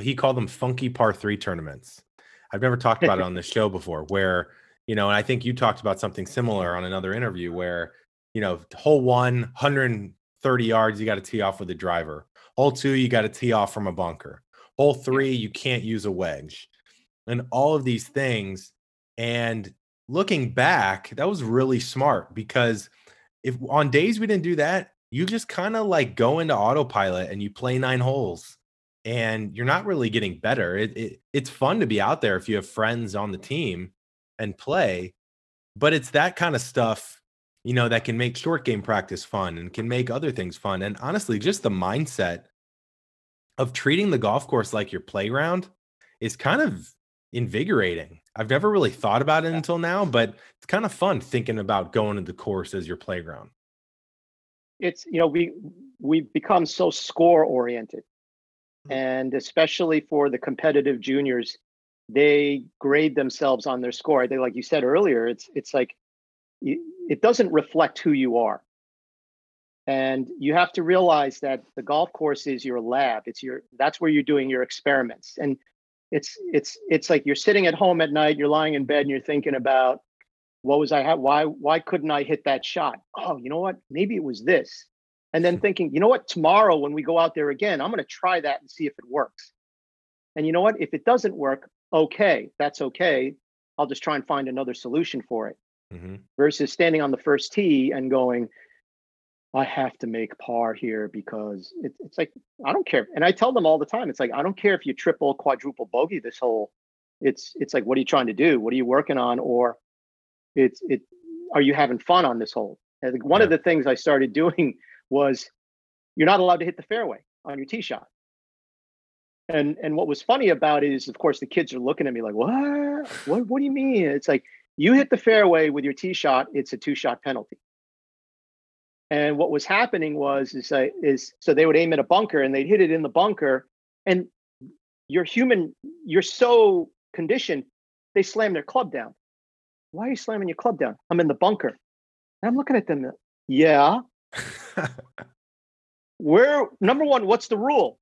he called them funky par 3 tournaments. I've never talked about it on this show before, where, you know, and I think you talked about something similar on another interview where, you know, hole 1, 130 yards, you got to tee off with a driver. Hole 2, you got to tee off from a bunker. Hole 3, you can't use a wedge. And all of these things. And looking back, that was really smart, because if on days we didn't do that, you just kind of like go into autopilot and you play 9 holes and you're not really getting better. It's fun to be out there if you have friends on the team and play, but it's that kind of stuff, you know, that can make short game practice fun and can make other things fun. And honestly, just the mindset of treating the golf course like your playground is kind of invigorating. I've never really thought about it until now, but it's kind of fun thinking about going to the course as your playground. It's, you know, we've become so score oriented, and especially for the competitive juniors, they grade themselves on their score. They, like you said earlier, it's like it doesn't reflect who you are, and you have to realize that the golf course is your lab. That's where you're doing your experiments. And It's like you're sitting at home at night, you're lying in bed and you're thinking about why couldn't I hit that shot? Oh, you know what? Maybe it was this. And then thinking, you know what? Tomorrow when we go out there again, I'm going to try that and see if it works. And you know what? If it doesn't work, okay, that's okay. I'll just try and find another solution for it. Mm-hmm. Versus standing on the first tee and going, I have to make par here because it's like, I don't care. And I tell them all the time, it's like, I don't care if you triple, quadruple bogey this hole. It's like, what are you trying to do? What are you working on? Or are you having fun on this hole? And one of the things I started doing was you're not allowed to hit the fairway on your tee shot. And what was funny about it is, of course, the kids are looking at me like, what do you mean? It's like, you hit the fairway with your tee shot, it's a 2-shot penalty. And what was happening was they would aim at a bunker and they'd hit it in the bunker, and you're human, you're so conditioned, they slam their club down. Why are you slamming your club down? I'm in the bunker. And I'm looking at them. Yeah. Number one, what's the rule?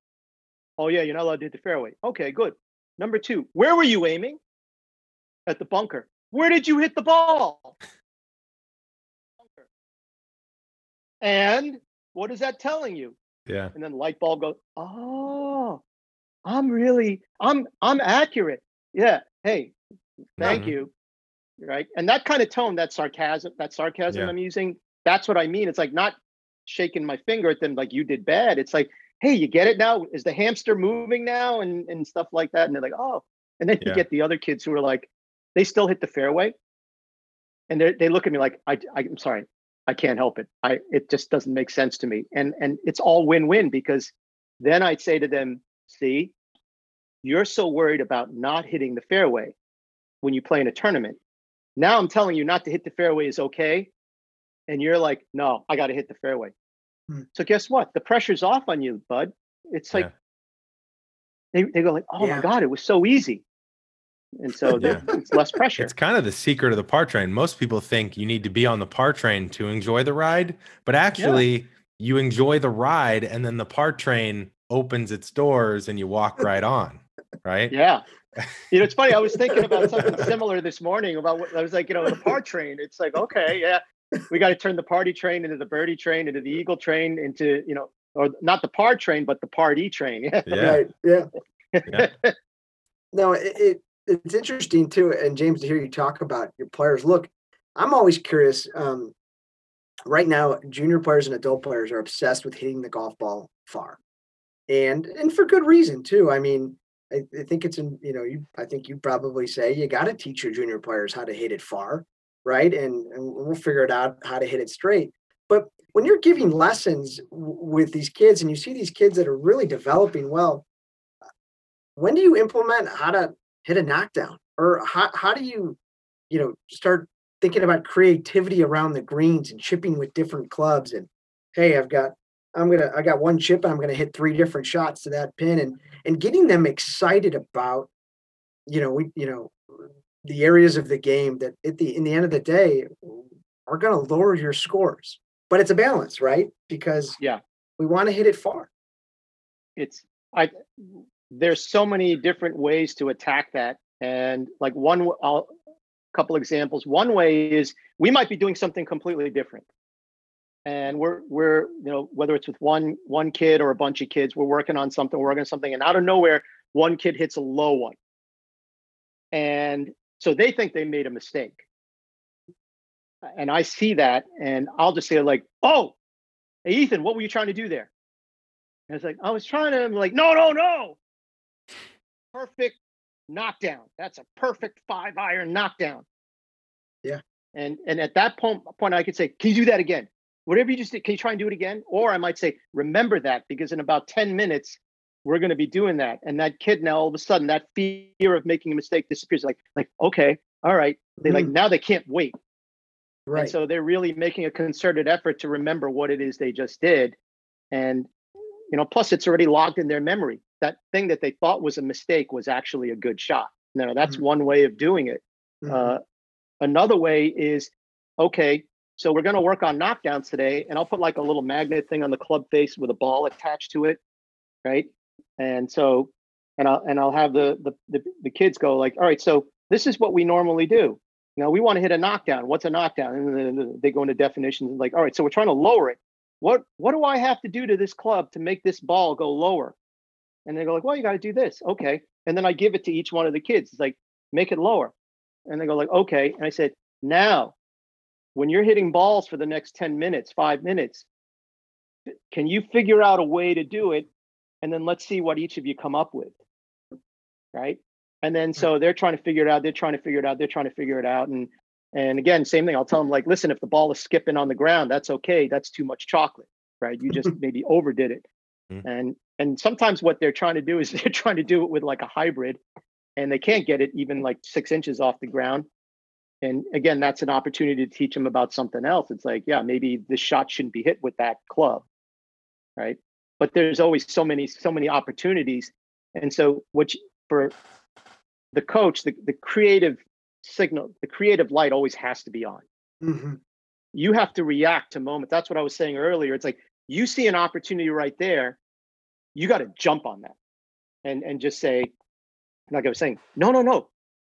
Oh yeah, you're not allowed to hit the fairway. Okay, good. Number 2, where were you aiming? At the bunker. Where did you hit the ball? And what is that telling you? Yeah. And then the light bulb goes, oh, I'm accurate. Yeah. Hey, thank you. Right. And that kind of tone, that sarcasm I'm using, that's what I mean. It's like not shaking my finger at them like you did bad. It's like, hey, you get it now? Is the hamster moving now? And stuff like that. And they're like, oh. And then you get the other kids who are like, they still hit the fairway. And they look at me like, I'm sorry, I can't help it. It just doesn't make sense to me. And it's all win-win, because then I'd say to them, see, you're so worried about not hitting the fairway when you play in a tournament. Now I'm telling you not to hit the fairway is okay. And you're like, no, I got to hit the fairway. So guess what? The pressure's off on you, bud. It's like, they go like, oh my God, it was so easy. And so it's less pressure. It's kind of the secret of the PAR train. Most people think you need to be on the PAR train to enjoy the ride, but actually you enjoy the ride and then the PAR train opens its doors and you walk right on. Right. Yeah. You know, it's funny. I was thinking about something similar this morning about what I was like, you know, the PAR train, it's like, okay, yeah, we got to turn the party train into the birdie train, into the eagle train, into, you know, or not the PAR train, but the party train. No, it's interesting too. And James, to hear you talk about your players, look, I'm always curious. Right now, junior players and adult players are obsessed with hitting the golf ball far, and for good reason too. I mean, I think it's in, you know, I think you probably say you got to teach your junior players how to hit it far, right? And we'll figure it out how to hit it straight. But when you're giving lessons with these kids and you see these kids that are really developing well, when do you implement how to hit a knockdown, or how do you, you know, start thinking about creativity around the greens and chipping with different clubs? And hey, I got one chip and I'm going to hit three different shots to that pin, and getting them excited about, you know, the areas of the game that in the end of the day are going to lower your scores, but it's a balance, right? Because we want to hit it far. There's so many different ways to attack that. And like couple examples. One way is we might be doing something completely different. And we're you know, whether it's with one kid or a bunch of kids, we're working on something, and out of nowhere, one kid hits a low one. And so they think they made a mistake. And I see that, and I'll just say like, oh, hey, Ethan, what were you trying to do there? And it's like, I was trying to, I'm like, no. Perfect knockdown. That's a perfect 5-iron knockdown. Yeah. And at that point, I could say, can you do that again? Whatever you just did, can you try and do it again? Or I might say, remember that, because in about 10 minutes, we're going to be doing that. And that kid now, all of a sudden, that fear of making a mistake disappears. Like okay, all right. They now they can't wait. Right. And so they're really making a concerted effort to remember what it is they just did. And, you know, plus it's already logged in their memory. That thing that they thought was a mistake was actually a good shot. Now, that's one way of doing it. Another way is, okay, so we're going to work on knockdowns today, and I'll put like a little magnet thing on the club face with a ball attached to it, right? And so, and I'll have the kids go like, all right, so this is what we normally do. Now we want to hit a knockdown. What's a knockdown? And they go into definitions and like, all right, so we're trying to lower it. What do I have to do to this club to make this ball go lower? And they go like, well, you got to do this. Okay. And then I give it to each one of the kids. It's like, make it lower. And they go like, okay. And I said, now, when you're hitting balls for the next 10 minutes, 5 minutes, can you figure out a way to do it? And then let's see what each of you come up with. Right. And then, so they're trying to figure it out. And again, same thing. I'll tell them like, listen, if the ball is skipping on the ground, that's okay. That's too much chocolate, right? You just maybe overdid it. And sometimes what they're trying to do is they're trying to do it with like a hybrid, and they can't get it even like 6 inches off the ground. And again, that's an opportunity to teach them about something else. It's like, yeah, maybe this shot shouldn't be hit with that club, right? But there's always so many opportunities. And so which for the coach, the creative signal, the creative light always has to be on. You have to react to moments. That's what I was saying earlier. It's like, you see an opportunity right there, you got to jump on that and just say, like I was saying, no,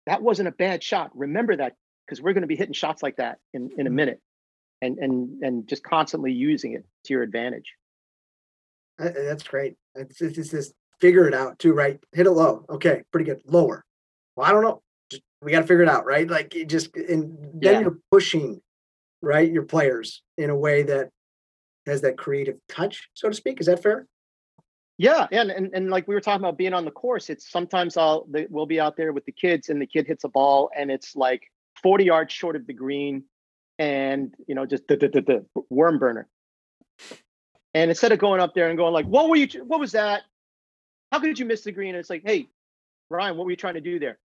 that wasn't a bad shot. Remember that, because we're going to be hitting shots like that in a minute, and just constantly using it to your advantage. That's great. It's this figure it out too, right? Hit it low. Okay, pretty good. Lower. Well, I don't know. We got to figure it out, right? Like it just, and then you're pushing, right, your players in a way that has that creative touch, so to speak. Is that fair? Yeah. And like we were talking about being on the course, it's sometimes we'll be out there with the kids and the kid hits a ball and it's like 40 yards short of the green and, you know, just the worm burner. And instead of going up there and going like, what was that? How could you miss the green? And it's like, hey, Ryan, what were you trying to do there?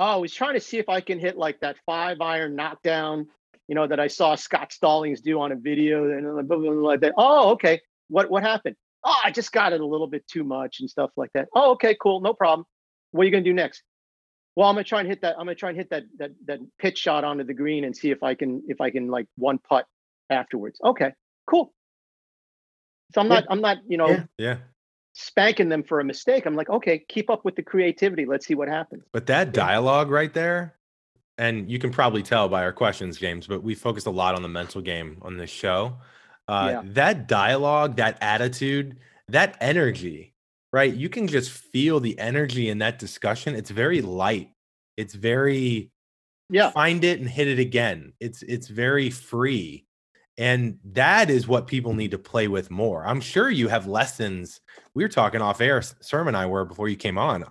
Oh, I was trying to see if I can hit like that 5-iron knockdown, you know, that I saw Scott Stallings do on a video and blah, blah, blah, like that. Oh, okay. What happened? Oh, I just got it a little bit too much and stuff like that. Oh, okay, cool. No problem. What are you going to do next? Well, I'm going to try and hit that. I'm going to try and hit that pitch shot onto the green and see if I can like one putt afterwards. Okay, cool. So I'm not, you know, spanking them for a mistake. I'm like, okay, keep up with the creativity. Let's see what happens. But that dialogue right there, and you can probably tell by our questions, James, but we focused a lot on the mental game on this show. That dialogue, that attitude, that energy, right? You can just feel the energy in that discussion. It's very light. It's very, find it and hit it again. It's very free. And that is what people need to play with more. I'm sure you have lessons. We were talking off air, Cermak and I were, before you came on.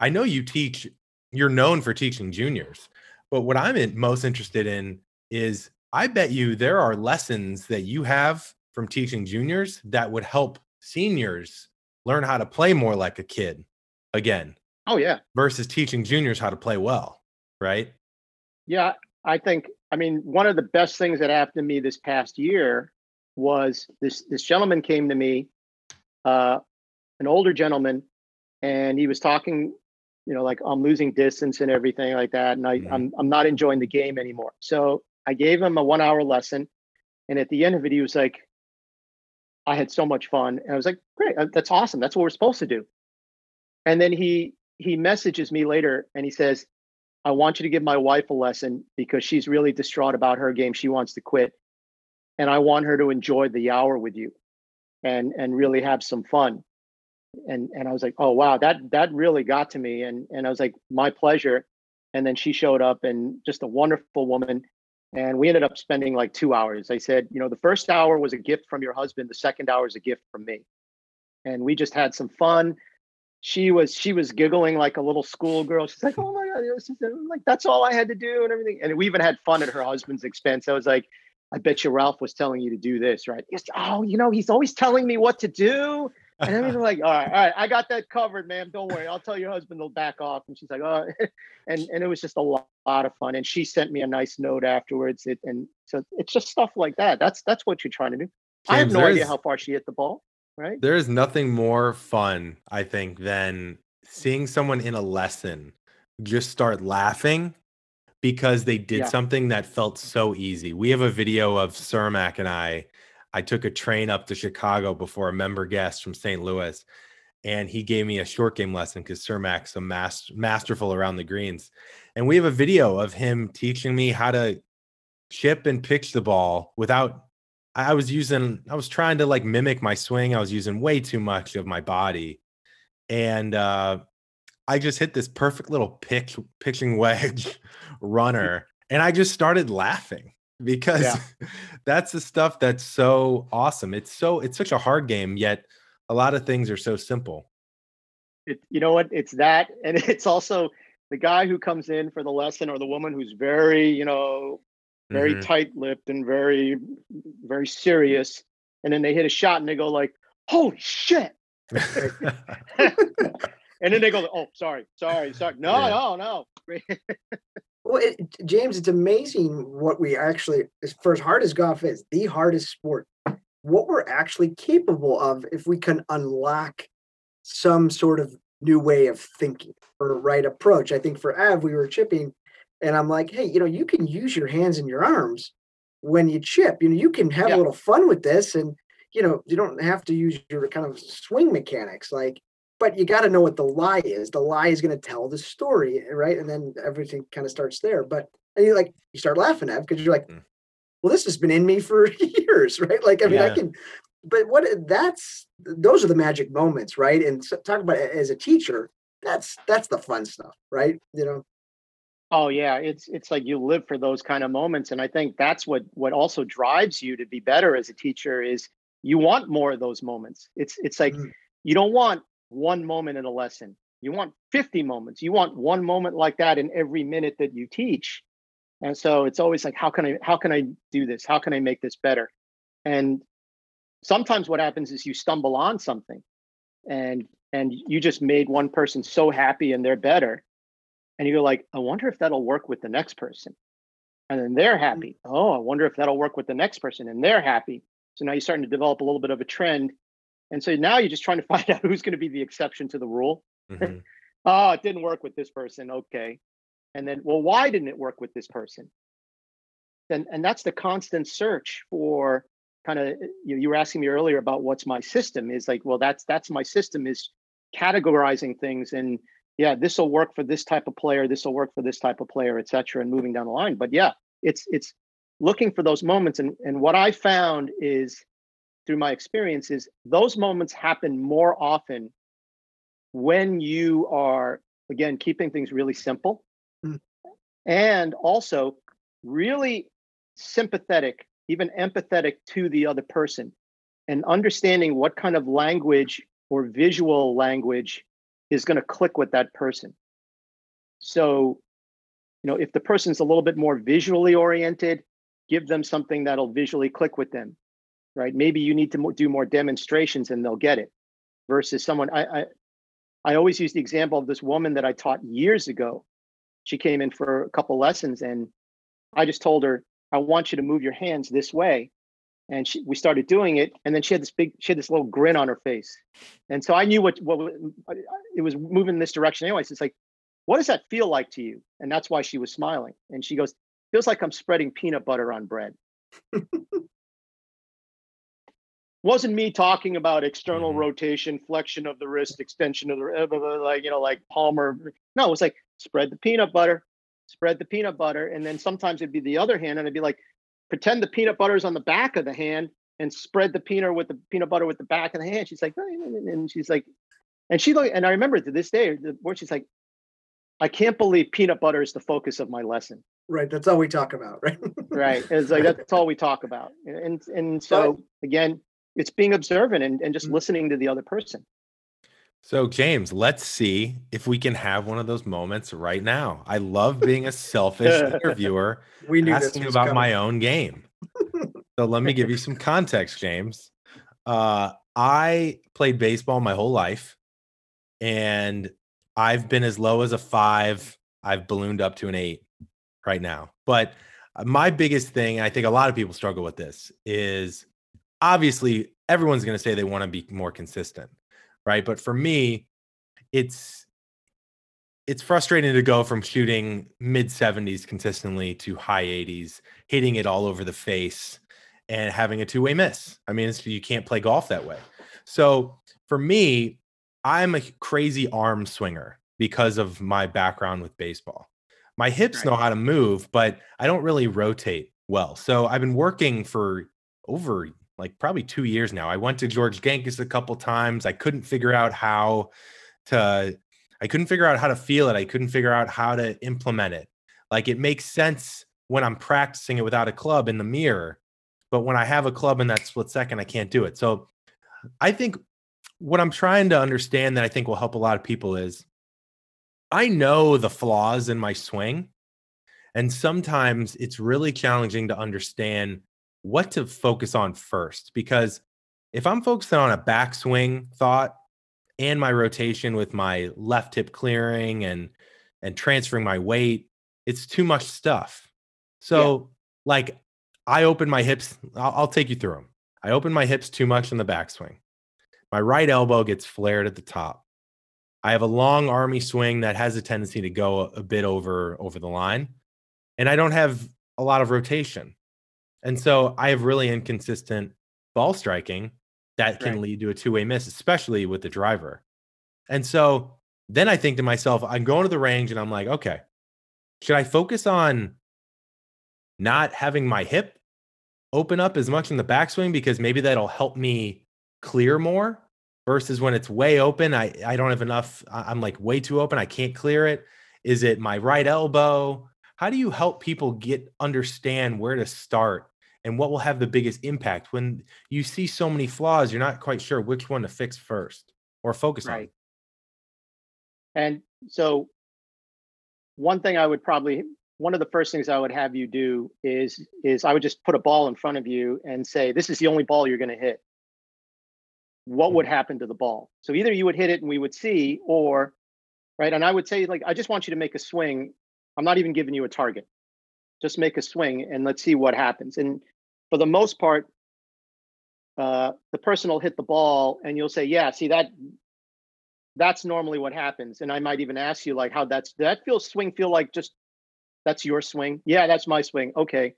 I know you teach, you're known for teaching juniors, but what I'm most interested in is, I bet you there are lessons that you have from teaching juniors that would help seniors learn how to play more like a kid again. Oh, yeah. Versus teaching juniors how to play well, right? Yeah, I think, I mean, one of the best things that happened to me this past year was this gentleman came to me, an older gentleman, and he was talking, you know, like, I'm losing distance and everything like that, and I'm not enjoying the game anymore. So I gave him a 1-hour lesson, and at the end of it, he was like, I had so much fun. And I was like, great, that's awesome. That's what we're supposed to do. And then he messages me later, and he says, I want you to give my wife a lesson because she's really distraught about her game. She wants to quit, and I want her to enjoy the hour with you and really have some fun. And I was like, oh, wow, that really got to me. And I was like, my pleasure. And then she showed up, and just a wonderful woman. And we ended up spending like 2 hours. I said, you know, the first hour was a gift from your husband. The second hour is a gift from me. And we just had some fun. She was giggling like a little schoolgirl. She's like, oh my God, like, that's all I had to do and everything. And we even had fun at her husband's expense. I was like, I bet you Ralph was telling you to do this, right? Yes. Oh, you know, he's always telling me what to do. And I was like, all right, I got that covered, ma'am. Don't worry. I'll tell your husband they'll back off. And she's like, oh, and it was just a lot of fun. And she sent me a nice note afterwards. And so it's just stuff like that. That's what you're trying to do. James, I have no idea how far she hit the ball, right? There is nothing more fun, I think, than seeing someone in a lesson just start laughing because they did something that felt so easy. We have a video of Cermak and I took a train up to Chicago before a member guest from St. Louis, and he gave me a short game lesson because Cermak's a masterful around the greens. And we have a video of him teaching me how to chip and pitch the ball without, I was trying to like mimic my swing. I was using way too much of my body. And I just hit this perfect little pitching wedge runner, and I just started laughing. Because that's the stuff that's so awesome. It's such a hard game, yet a lot of things are so simple. You know what? It's that. And it's also the guy who comes in for the lesson or the woman who's very, you know, very tight-lipped and very, very serious. And then they hit a shot and they go like, holy shit. And then they go, oh, sorry. No. Well, James, it's amazing what we actually, for as hard as golf is, the hardest sport, what we're actually capable of if we can unlock some sort of new way of thinking or right approach. I think for Av, we were chipping, and I'm like, hey, you know, you can use your hands and your arms when you chip. You know, you can have a little fun with this, and, you know, you don't have to use your kind of swing mechanics, like. But you got to know what the lie is. The lie is going to tell the story, right? And then everything kind of starts there. But and you start laughing at it because you're like, well, this has been in me for years, right? Like, I mean, I can But those are the magic moments, right? And so, talk about it as a teacher, that's the fun stuff, right? You know? Oh yeah. It's like you live for those kind of moments. And I think that's what also drives you to be better as a teacher is you want more of those moments. It's like, you don't want one moment in a lesson. You want 50 moments. You want one moment like that in every minute that you teach. And so it's always like, how can I do this? How can I make this better? And sometimes what happens is you stumble on something and you just made one person so happy and they're better. And you go like, I wonder if that'll work with the next person. And then they're happy. Oh, I wonder if that'll work with the next person. And they're happy. So now you're starting to develop a little bit of a trend. And so now you're just trying to find out who's going to be the exception to the rule. Mm-hmm. Oh, it didn't work with this person. Okay. And then, well, why didn't it work with this person? And that's the constant search for kind of, you were asking me earlier about what's my system is like, well, that's my system is categorizing things. And yeah, this will work for this type of player. This will work for this type of player, et cetera, and moving down the line. But yeah, it's looking for those moments. And what I found is through my experience is those moments happen more often when you are, again, keeping things really simple and also really sympathetic, even empathetic to the other person and understanding what kind of language or visual language is going to click with that person. So, you know, if the person's a little bit more visually oriented, give them something that'll visually click with them, right? Maybe you need to do more demonstrations and they'll get it versus someone. I always use the example of this woman that I taught years ago. She came in for a couple lessons and I just told her, I want you to move your hands this way. And we started doing it. And then she had this little grin on her face. And so I knew what it was moving in this direction. Anyways, it's like, what does that feel like to you? And that's why she was smiling. And she goes, feels like I'm spreading peanut butter on bread. Wasn't me talking about external rotation, flexion of the wrist, extension of the like Palmer. No, it was like spread the peanut butter, and then sometimes it'd be the other hand, and it'd be like pretend the peanut butter is on the back of the hand and spread the peanut butter with the back of the hand. She's like, and she's like, and she looked, and I remember to this day where she's like, I can't believe peanut butter is the focus of my lesson. Right, that's all we talk about, right? Right, it's like that's all we talk about, and so again. It's being observant and just listening to the other person. So James, let's see if we can have one of those moments right now. I love being a selfish interviewer asking about my own game. So let me give you some context, James. I played baseball my whole life and I've been as low as a 5. I've ballooned up to an 8 right now. But my biggest thing, and I think a lot of people struggle with this, is obviously, everyone's going to say they want to be more consistent, right? But for me, it's frustrating to go from shooting mid-70s consistently to high 80s, hitting it all over the face, and having a two-way miss. I mean, you can't play golf that way. So for me, I'm a crazy arm swinger because of my background with baseball. My hips know how to move, but I don't really rotate well. So I've been working for over probably 2 years now. I went to George Gankus a couple times. I couldn't figure out how to feel it. I couldn't figure out how to implement it. Like it makes sense when I'm practicing it without a club in the mirror, but when I have a club in that split second, I can't do it. So I think what I'm trying to understand that I think will help a lot of people is I know the flaws in my swing. And sometimes it's really challenging to understand what to focus on first, because if I'm focusing on a backswing thought and my rotation with my left hip clearing and transferring my weight, it's too much stuff. So I open my hips, I'll take you through them. I open my hips too much in the backswing. My right elbow gets flared at the top. I have a long army swing that has a tendency to go a bit over the line. And I don't have a lot of rotation. And so I have really inconsistent ball striking that can lead to a two-way miss, especially with the driver. And so then I think to myself, I'm going to the range and I'm like, okay, should I focus on not having my hip open up as much in the backswing because maybe that'll help me clear more versus when it's way open. I don't have enough. I'm like way too open. I can't clear it. Is it my right elbow? How do you help people understand where to start and what will have the biggest impact when you see so many flaws? You're not quite sure which one to fix first or focus right on. And so one of the first things I would have you do is I would just put a ball in front of you and say, this is the only ball you're going to hit. What would happen to the ball? So either you would hit it and we would see, or, right. And I would say, like, I just want you to make a swing. I'm not even giving you a target. Just make a swing and let's see what happens. And for the most part, the person will hit the ball and you'll say, yeah, see that's normally what happens. And I might even ask you, like, does that swing feel like that's your swing? Yeah, that's my swing. Okay.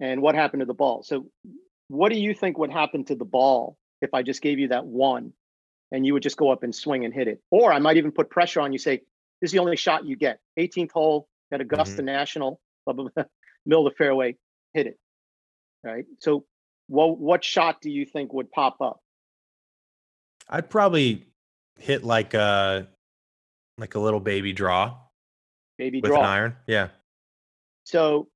And what happened to the ball? So what do you think would happen to the ball if I just gave you that one and you would just go up and swing and hit it? Or I might even put pressure on you, say, this is the only shot you get. 18th hole at Augusta National, blah, blah, blah, middle of the fairway, hit it. Right. So what shot do you think would pop up? I'd probably hit like a little baby draw. Baby draw. With an iron. Yeah. So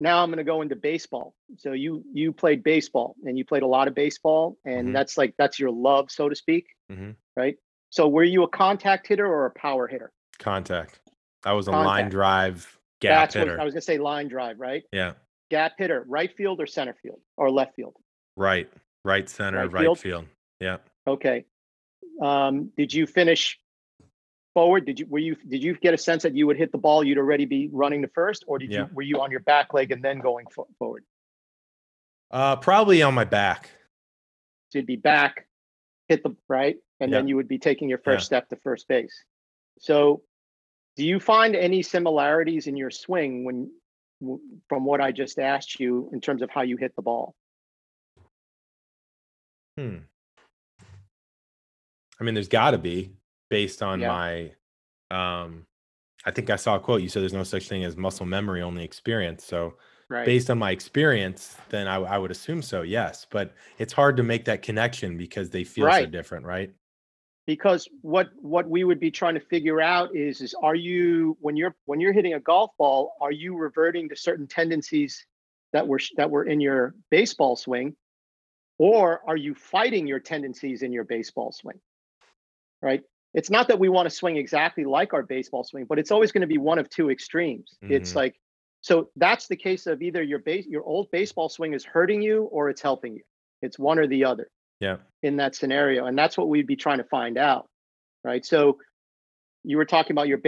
now I'm going to go into baseball. So you played baseball and you played a lot of baseball, and that's your love, so to speak. Mm-hmm. Right. So were you a contact hitter or a power hitter? Contact. I was a line drive gap hitter. I was going to say line drive, right? Yeah. Gap hitter, right field or center field or left field? Right. Right center, right field. Yeah. Okay. Did you finish forward? Did you get a sense that you would hit the ball, you'd already be running to first, or were you on your back leg and then going forward? Probably on my back. So you'd be back, hit the right, and then you would be taking your first step to first base. So do you find any similarities in your swing from what I just asked you in terms of how you hit the ball? I mean, there's got to be. Based on my, I think I saw a quote. You said there's no such thing as muscle memory, only experience. So based on my experience, then I would assume so, yes. But it's hard to make that connection because they feel so different, right? Because what we would be trying to figure out is are you, when you're hitting a golf ball, are you reverting to certain tendencies that were in your baseball swing, or are you fighting your tendencies in your baseball swing, right? It's not that we want to swing exactly like our baseball swing, but it's always going to be one of two extremes. Mm-hmm. It's like, so that's the case of either your old baseball swing is hurting you or it's helping you. It's one or the other in that scenario. And that's what we'd be trying to find out, right? So you were talking about in your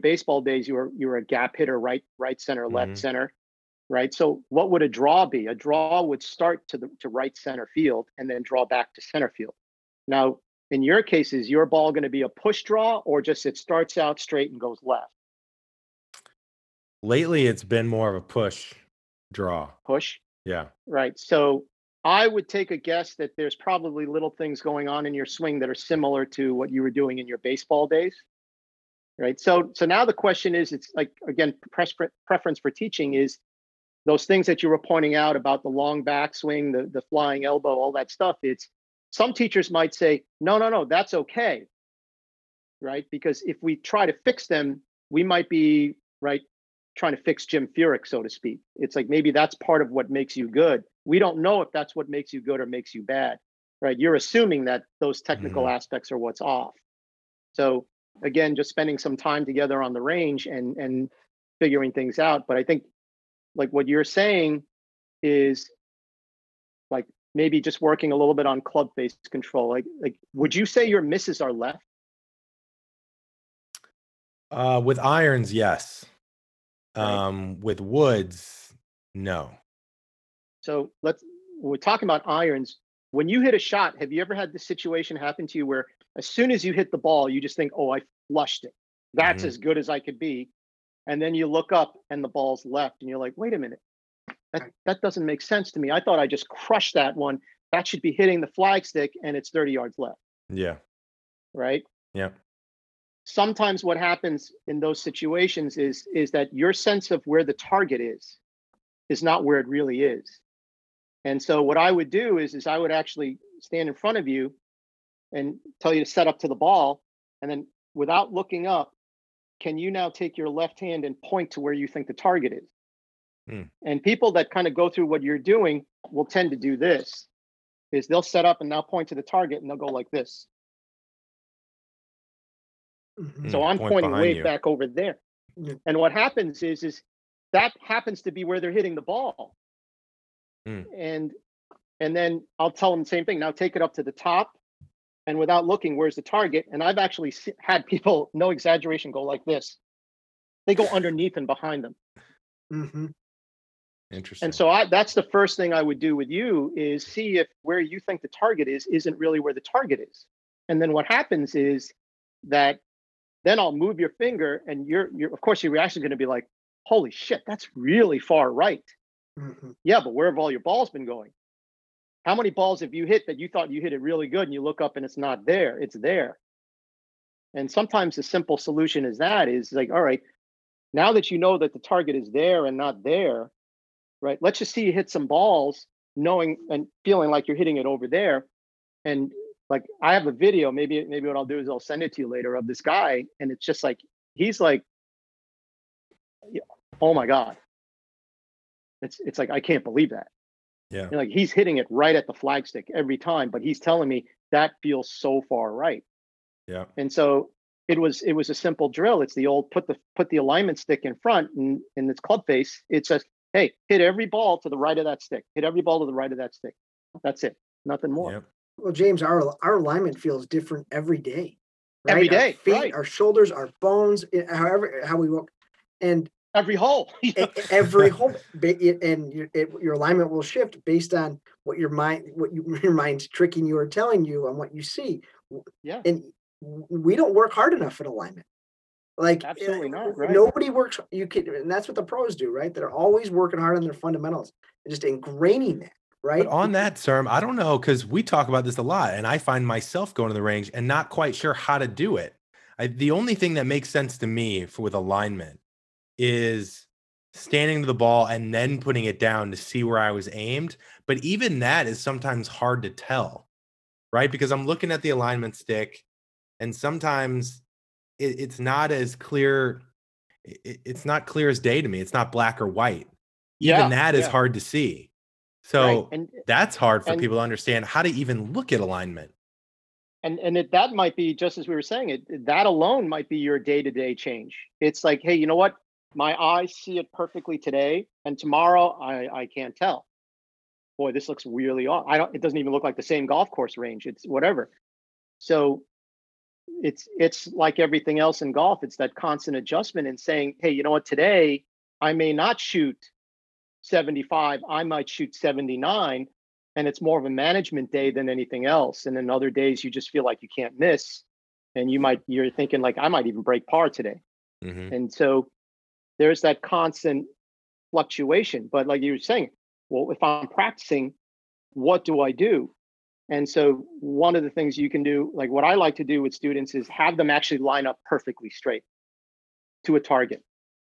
baseball days, you were a gap hitter, right center, left center, right? So what would a draw be? A draw would start to right center field and then draw back to center field. Now, in your case, is your ball going to be a push draw or just it starts out straight and goes left? Lately, it's been more of a push draw. Push? Yeah. Right. So I would take a guess that there's probably little things going on in your swing that are similar to what you were doing in your baseball days. Right. So now the question is, it's like, again, preference for teaching is those things that you were pointing out about the long backswing, the flying elbow, all that stuff. Some teachers might say, no, that's okay, right? Because if we try to fix them, we might be, trying to fix Jim Furyk, so to speak. It's like maybe that's part of what makes you good. We don't know if that's what makes you good or makes you bad, right? You're assuming that those technical aspects are what's off. So again, just spending some time together on the range and figuring things out. But I think like what you're saying is like, maybe just working a little bit on club-based control. Like, would you say your misses are left? With irons, yes. Right. With woods, no. So we're talking about irons. When you hit a shot, have you ever had this situation happen to you where as soon as you hit the ball, you just think, oh, I flushed it. That's as good as I could be. And then you look up and the ball's left and you're like, wait a minute. That doesn't make sense to me. I thought I just crushed that one. That should be hitting the flagstick, and it's 30 yards left. Yeah. Right? Yeah. Sometimes what happens in those situations is that your sense of where the target is not where it really is. And so what I would do is I would actually stand in front of you and tell you to set up to the ball. And then without looking up, can you now take your left hand and point to where you think the target is? Mm. And people that kind of go through what you're doing will tend to do this, is they'll set up and now point to the target and they'll go like this. Mm-hmm. So I'm pointing way back over there. Mm-hmm. And what happens is that happens to be where they're hitting the ball. Mm. And then I'll tell them the same thing. Now take it up to the top, and without looking, where's the target? And I've actually had people, no exaggeration, go like this. They go underneath and behind them. Mm-hmm. Interesting. And so that's the first thing I would do with you is see if where you think the target is isn't really where the target is. And then what happens is that then I'll move your finger, and of course your reaction is going to be like, holy shit, that's really far right. Mm-hmm. Yeah, but where have all your balls been going? How many balls have you hit that you thought you hit it really good and you look up and it's not there, it's there. And sometimes the simple solution is that is like, all right, now that you know that the target is there and not there, right? Let's just see you hit some balls knowing and feeling like you're hitting it over there. And like, I have a video, maybe what I'll do is I'll send it to you later, of this guy. And it's just like, he's like, oh my God. It's like, I can't believe that. Yeah. And like, he's hitting it right at the flagstick every time, but he's telling me that feels so far right. Yeah. And so it was a simple drill. It's the old put the alignment stick in front, and in its club face, it says, hey, hit every ball to the right of that stick. Hit every ball to the right of that stick. That's it. Nothing more. Yep. Well, James, our alignment feels different every day. Right? Every day. Our feet, right. Our shoulders, our bones, how we walk. And every hole. Every hole. And your alignment will shift based on what your mind's tricking you or telling you on what you see. Yeah. And we don't work hard enough at alignment. Like, absolutely not. Right? Nobody works. And that's what the pros do, right? They're always working hard on their fundamentals and just ingraining that. Right. But on that, Cerm, I don't know, because we talk about this a lot, and I find myself going to the range and not quite sure how to do it. The only thing that makes sense to me with alignment is standing to the ball and then putting it down to see where I was aimed. But even that is sometimes hard to tell, right? Because I'm looking at the alignment stick, and sometimes it's not as clear. It's not clear as day to me. It's not black or white. Even that is hard to see. So right. And that's hard for people to understand how to even look at alignment. And that might be, just as we were saying, that alone might be your day-to-day change. It's like, hey, you know what? My eyes see it perfectly today, and tomorrow I can't tell. Boy, this looks really off. It doesn't even look like the same golf course range. It's whatever. So it's like everything else in golf. It's that constant adjustment and saying, hey, you know what? Today I may not shoot 75, I might shoot 79, and it's more of a management day than anything else. And then other days you just feel like you can't miss, and you're thinking like, I might even break par today. Mm-hmm. And so there's that constant fluctuation. But like you were saying, well, if I'm practicing, what do I do? And so one of the things you can do, like what I like to do with students, is have them actually line up perfectly straight to a target.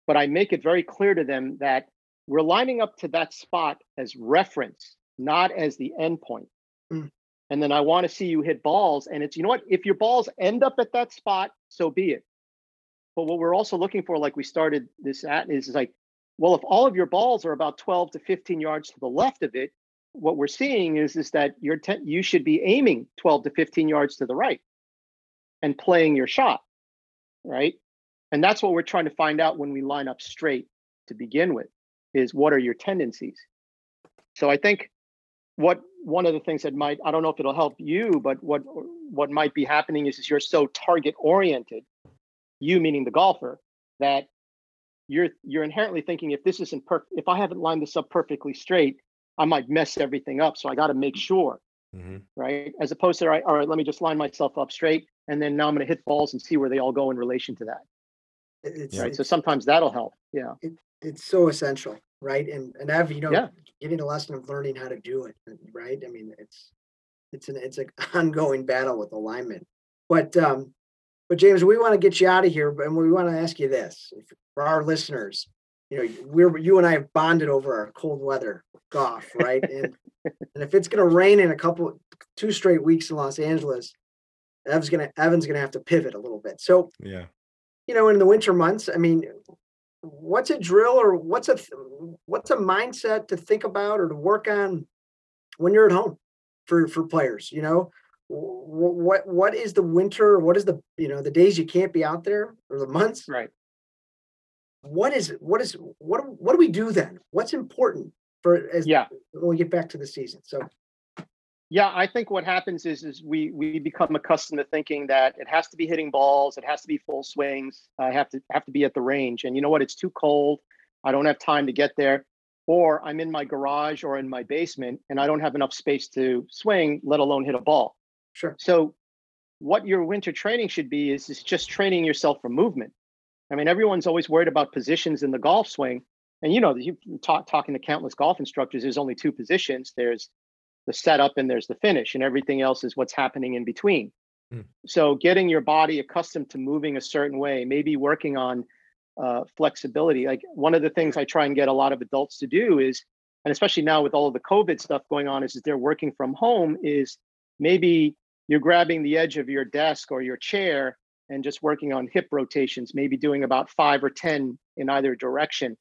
But I make it very clear to them that we're lining up to that spot as reference, not as the end point. Mm. And then I want to see you hit balls. And it's, you know what, if your balls end up at that spot, so be it. But what we're also looking for, like we started this at, is like, well, if all of your balls are about 12 to 15 yards to the left of it, what we're seeing is that you should be aiming 12 to 15 yards to the right and playing your shot, right? And that's what we're trying to find out when we line up straight to begin with. Is what are your tendencies? So I think one of the things that I don't know if it'll help you, but what might be happening is you're so target oriented, you meaning the golfer, that you're inherently thinking, if this isn't perfect, if I haven't lined this up perfectly straight, I might mess everything up. So I got to make sure, mm-hmm. right? As opposed to, all right, let me just line myself up straight, and then now I'm going to hit balls and see where they all go in relation to that. Right. So sometimes that'll help. Yeah. It's so essential, right? And I've, giving a lesson of learning how to do it, right? I mean, it's an ongoing battle with alignment. But James, we want to get you out of here, and we want to ask you this for our listeners. You know, you and I have bonded over our cold weather golf, right? And if it's going to rain in two straight weeks in Los Angeles, Evan's going to have to pivot a little bit. So, yeah, you know, in the winter months, I mean, what's a drill or what's a mindset to think about or to work on when you're at home for players? You know, what is the winter? What is the, you know, the days you can't be out there or the months? Right. What do we do then? What's important when we get back to the season? So. Yeah, I think what happens is we become accustomed to thinking that it has to be hitting balls, it has to be full swings, I have to be at the range, and you know what? It's too cold, I don't have time to get there, or I'm in my garage or in my basement, and I don't have enough space to swing, let alone hit a ball. Sure. So, what your winter training should be is just training yourself for movement. I mean, everyone's always worried about positions in the golf swing, and you know, you've talking to countless golf instructors. There's only two positions. There's the setup and there's the finish, and everything else is what's happening in between. Mm. So getting your body accustomed to moving a certain way, maybe working on flexibility. Like one of the things I try and get a lot of adults to do is, and especially now with all of the COVID stuff going on, is they're working from home, is maybe you're grabbing the edge of your desk or your chair and just working on hip rotations, maybe doing about 5 or 10 in either direction.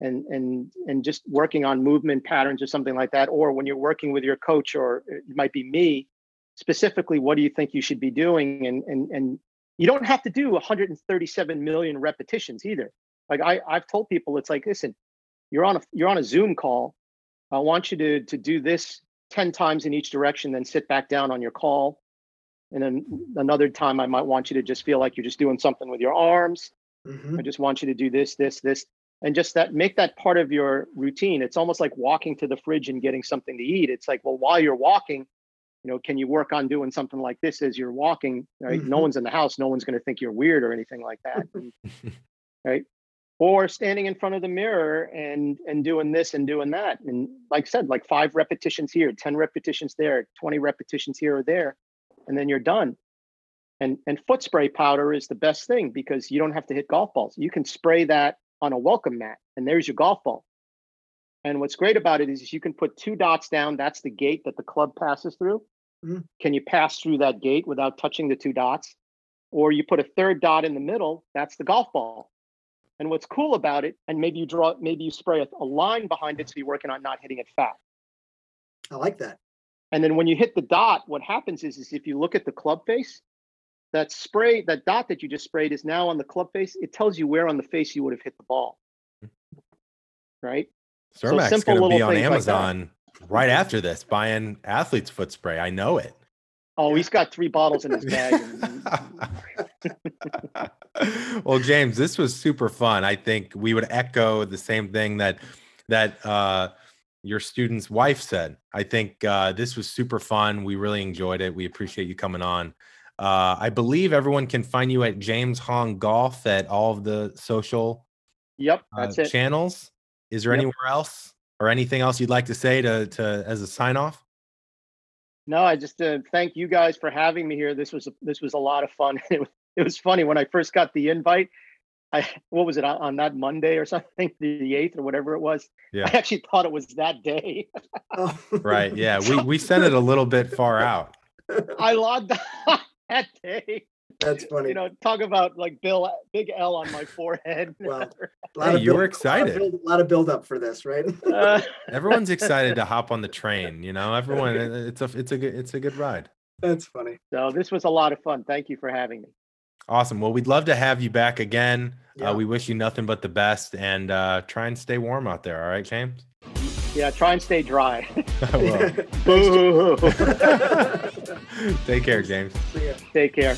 And just working on movement patterns or something like that, or when you're working with your coach, or it might be me specifically, what do you think you should be doing? And you don't have to do 137 million repetitions either. Like I've told people, it's like, listen, you're on a Zoom call. I want you to do this 10 times in each direction, then sit back down on your call. And then another time, I might want you to just feel like you're just doing something with your arms. Mm-hmm. I just want you to do this, this, this. And just that, make that part of your routine. It's almost like walking to the fridge and getting something to eat. It's like, well, while you're walking, you know, can you work on doing something like this as you're walking? Right? Mm-hmm. No one's in the house. No one's going to think you're weird or anything like that. And, right. Or standing in front of the mirror and doing this and doing that. And like I said, like 5 repetitions here, 10 repetitions there, 20 repetitions here or there, and then you're done. And foot spray powder is the best thing because you don't have to hit golf balls. You can spray that on a welcome mat, and there's your golf ball. And what's great about it is you can put 2 dots down. That's the gate that the club passes through. Mm-hmm. Can you pass through that gate without touching the 2 dots? Or you put a 3rd dot in the middle. That's the golf ball. And what's cool about it, and maybe you spray a line behind it, so you're working on not hitting it fat. I like that. And then when you hit the dot, what happens is if you look at the club face, that dot that you just sprayed is now on the club face. It tells you where on the face you would have hit the ball. Right? Cermak's going to be on Amazon right after this, buying athlete's foot spray. I know it. Oh, he's got 3 bottles in his bag. Well, James, this was super fun. I think we would echo the same thing that your student's wife said. I think this was super fun. We really enjoyed it. We appreciate you coming on. I believe everyone can find you at James Hong Golf at all of the social channels. Is there anywhere else or anything else you'd like to say to as a sign off? No, I just thank you guys for having me here. This was a lot of fun. It was funny when I first got the invite. What was it on that Monday or something, the 8th or whatever it was? Yeah. I actually thought it was that day. Right. Yeah. We sent it a little bit far out. I logged on that day. That's funny. You know, talk about like big L on my forehead. Well, you were excited. A lot of build up for this, right? Everyone's excited to hop on the train. You know, everyone. It's a good ride. That's funny. So this was a lot of fun. Thank you for having me. Awesome. Well, we'd love to have you back again. Yeah. We wish you nothing but the best, and try and stay warm out there. All right, James. Yeah, try and stay dry. I will. Boo. Take care, James. See ya. Take care.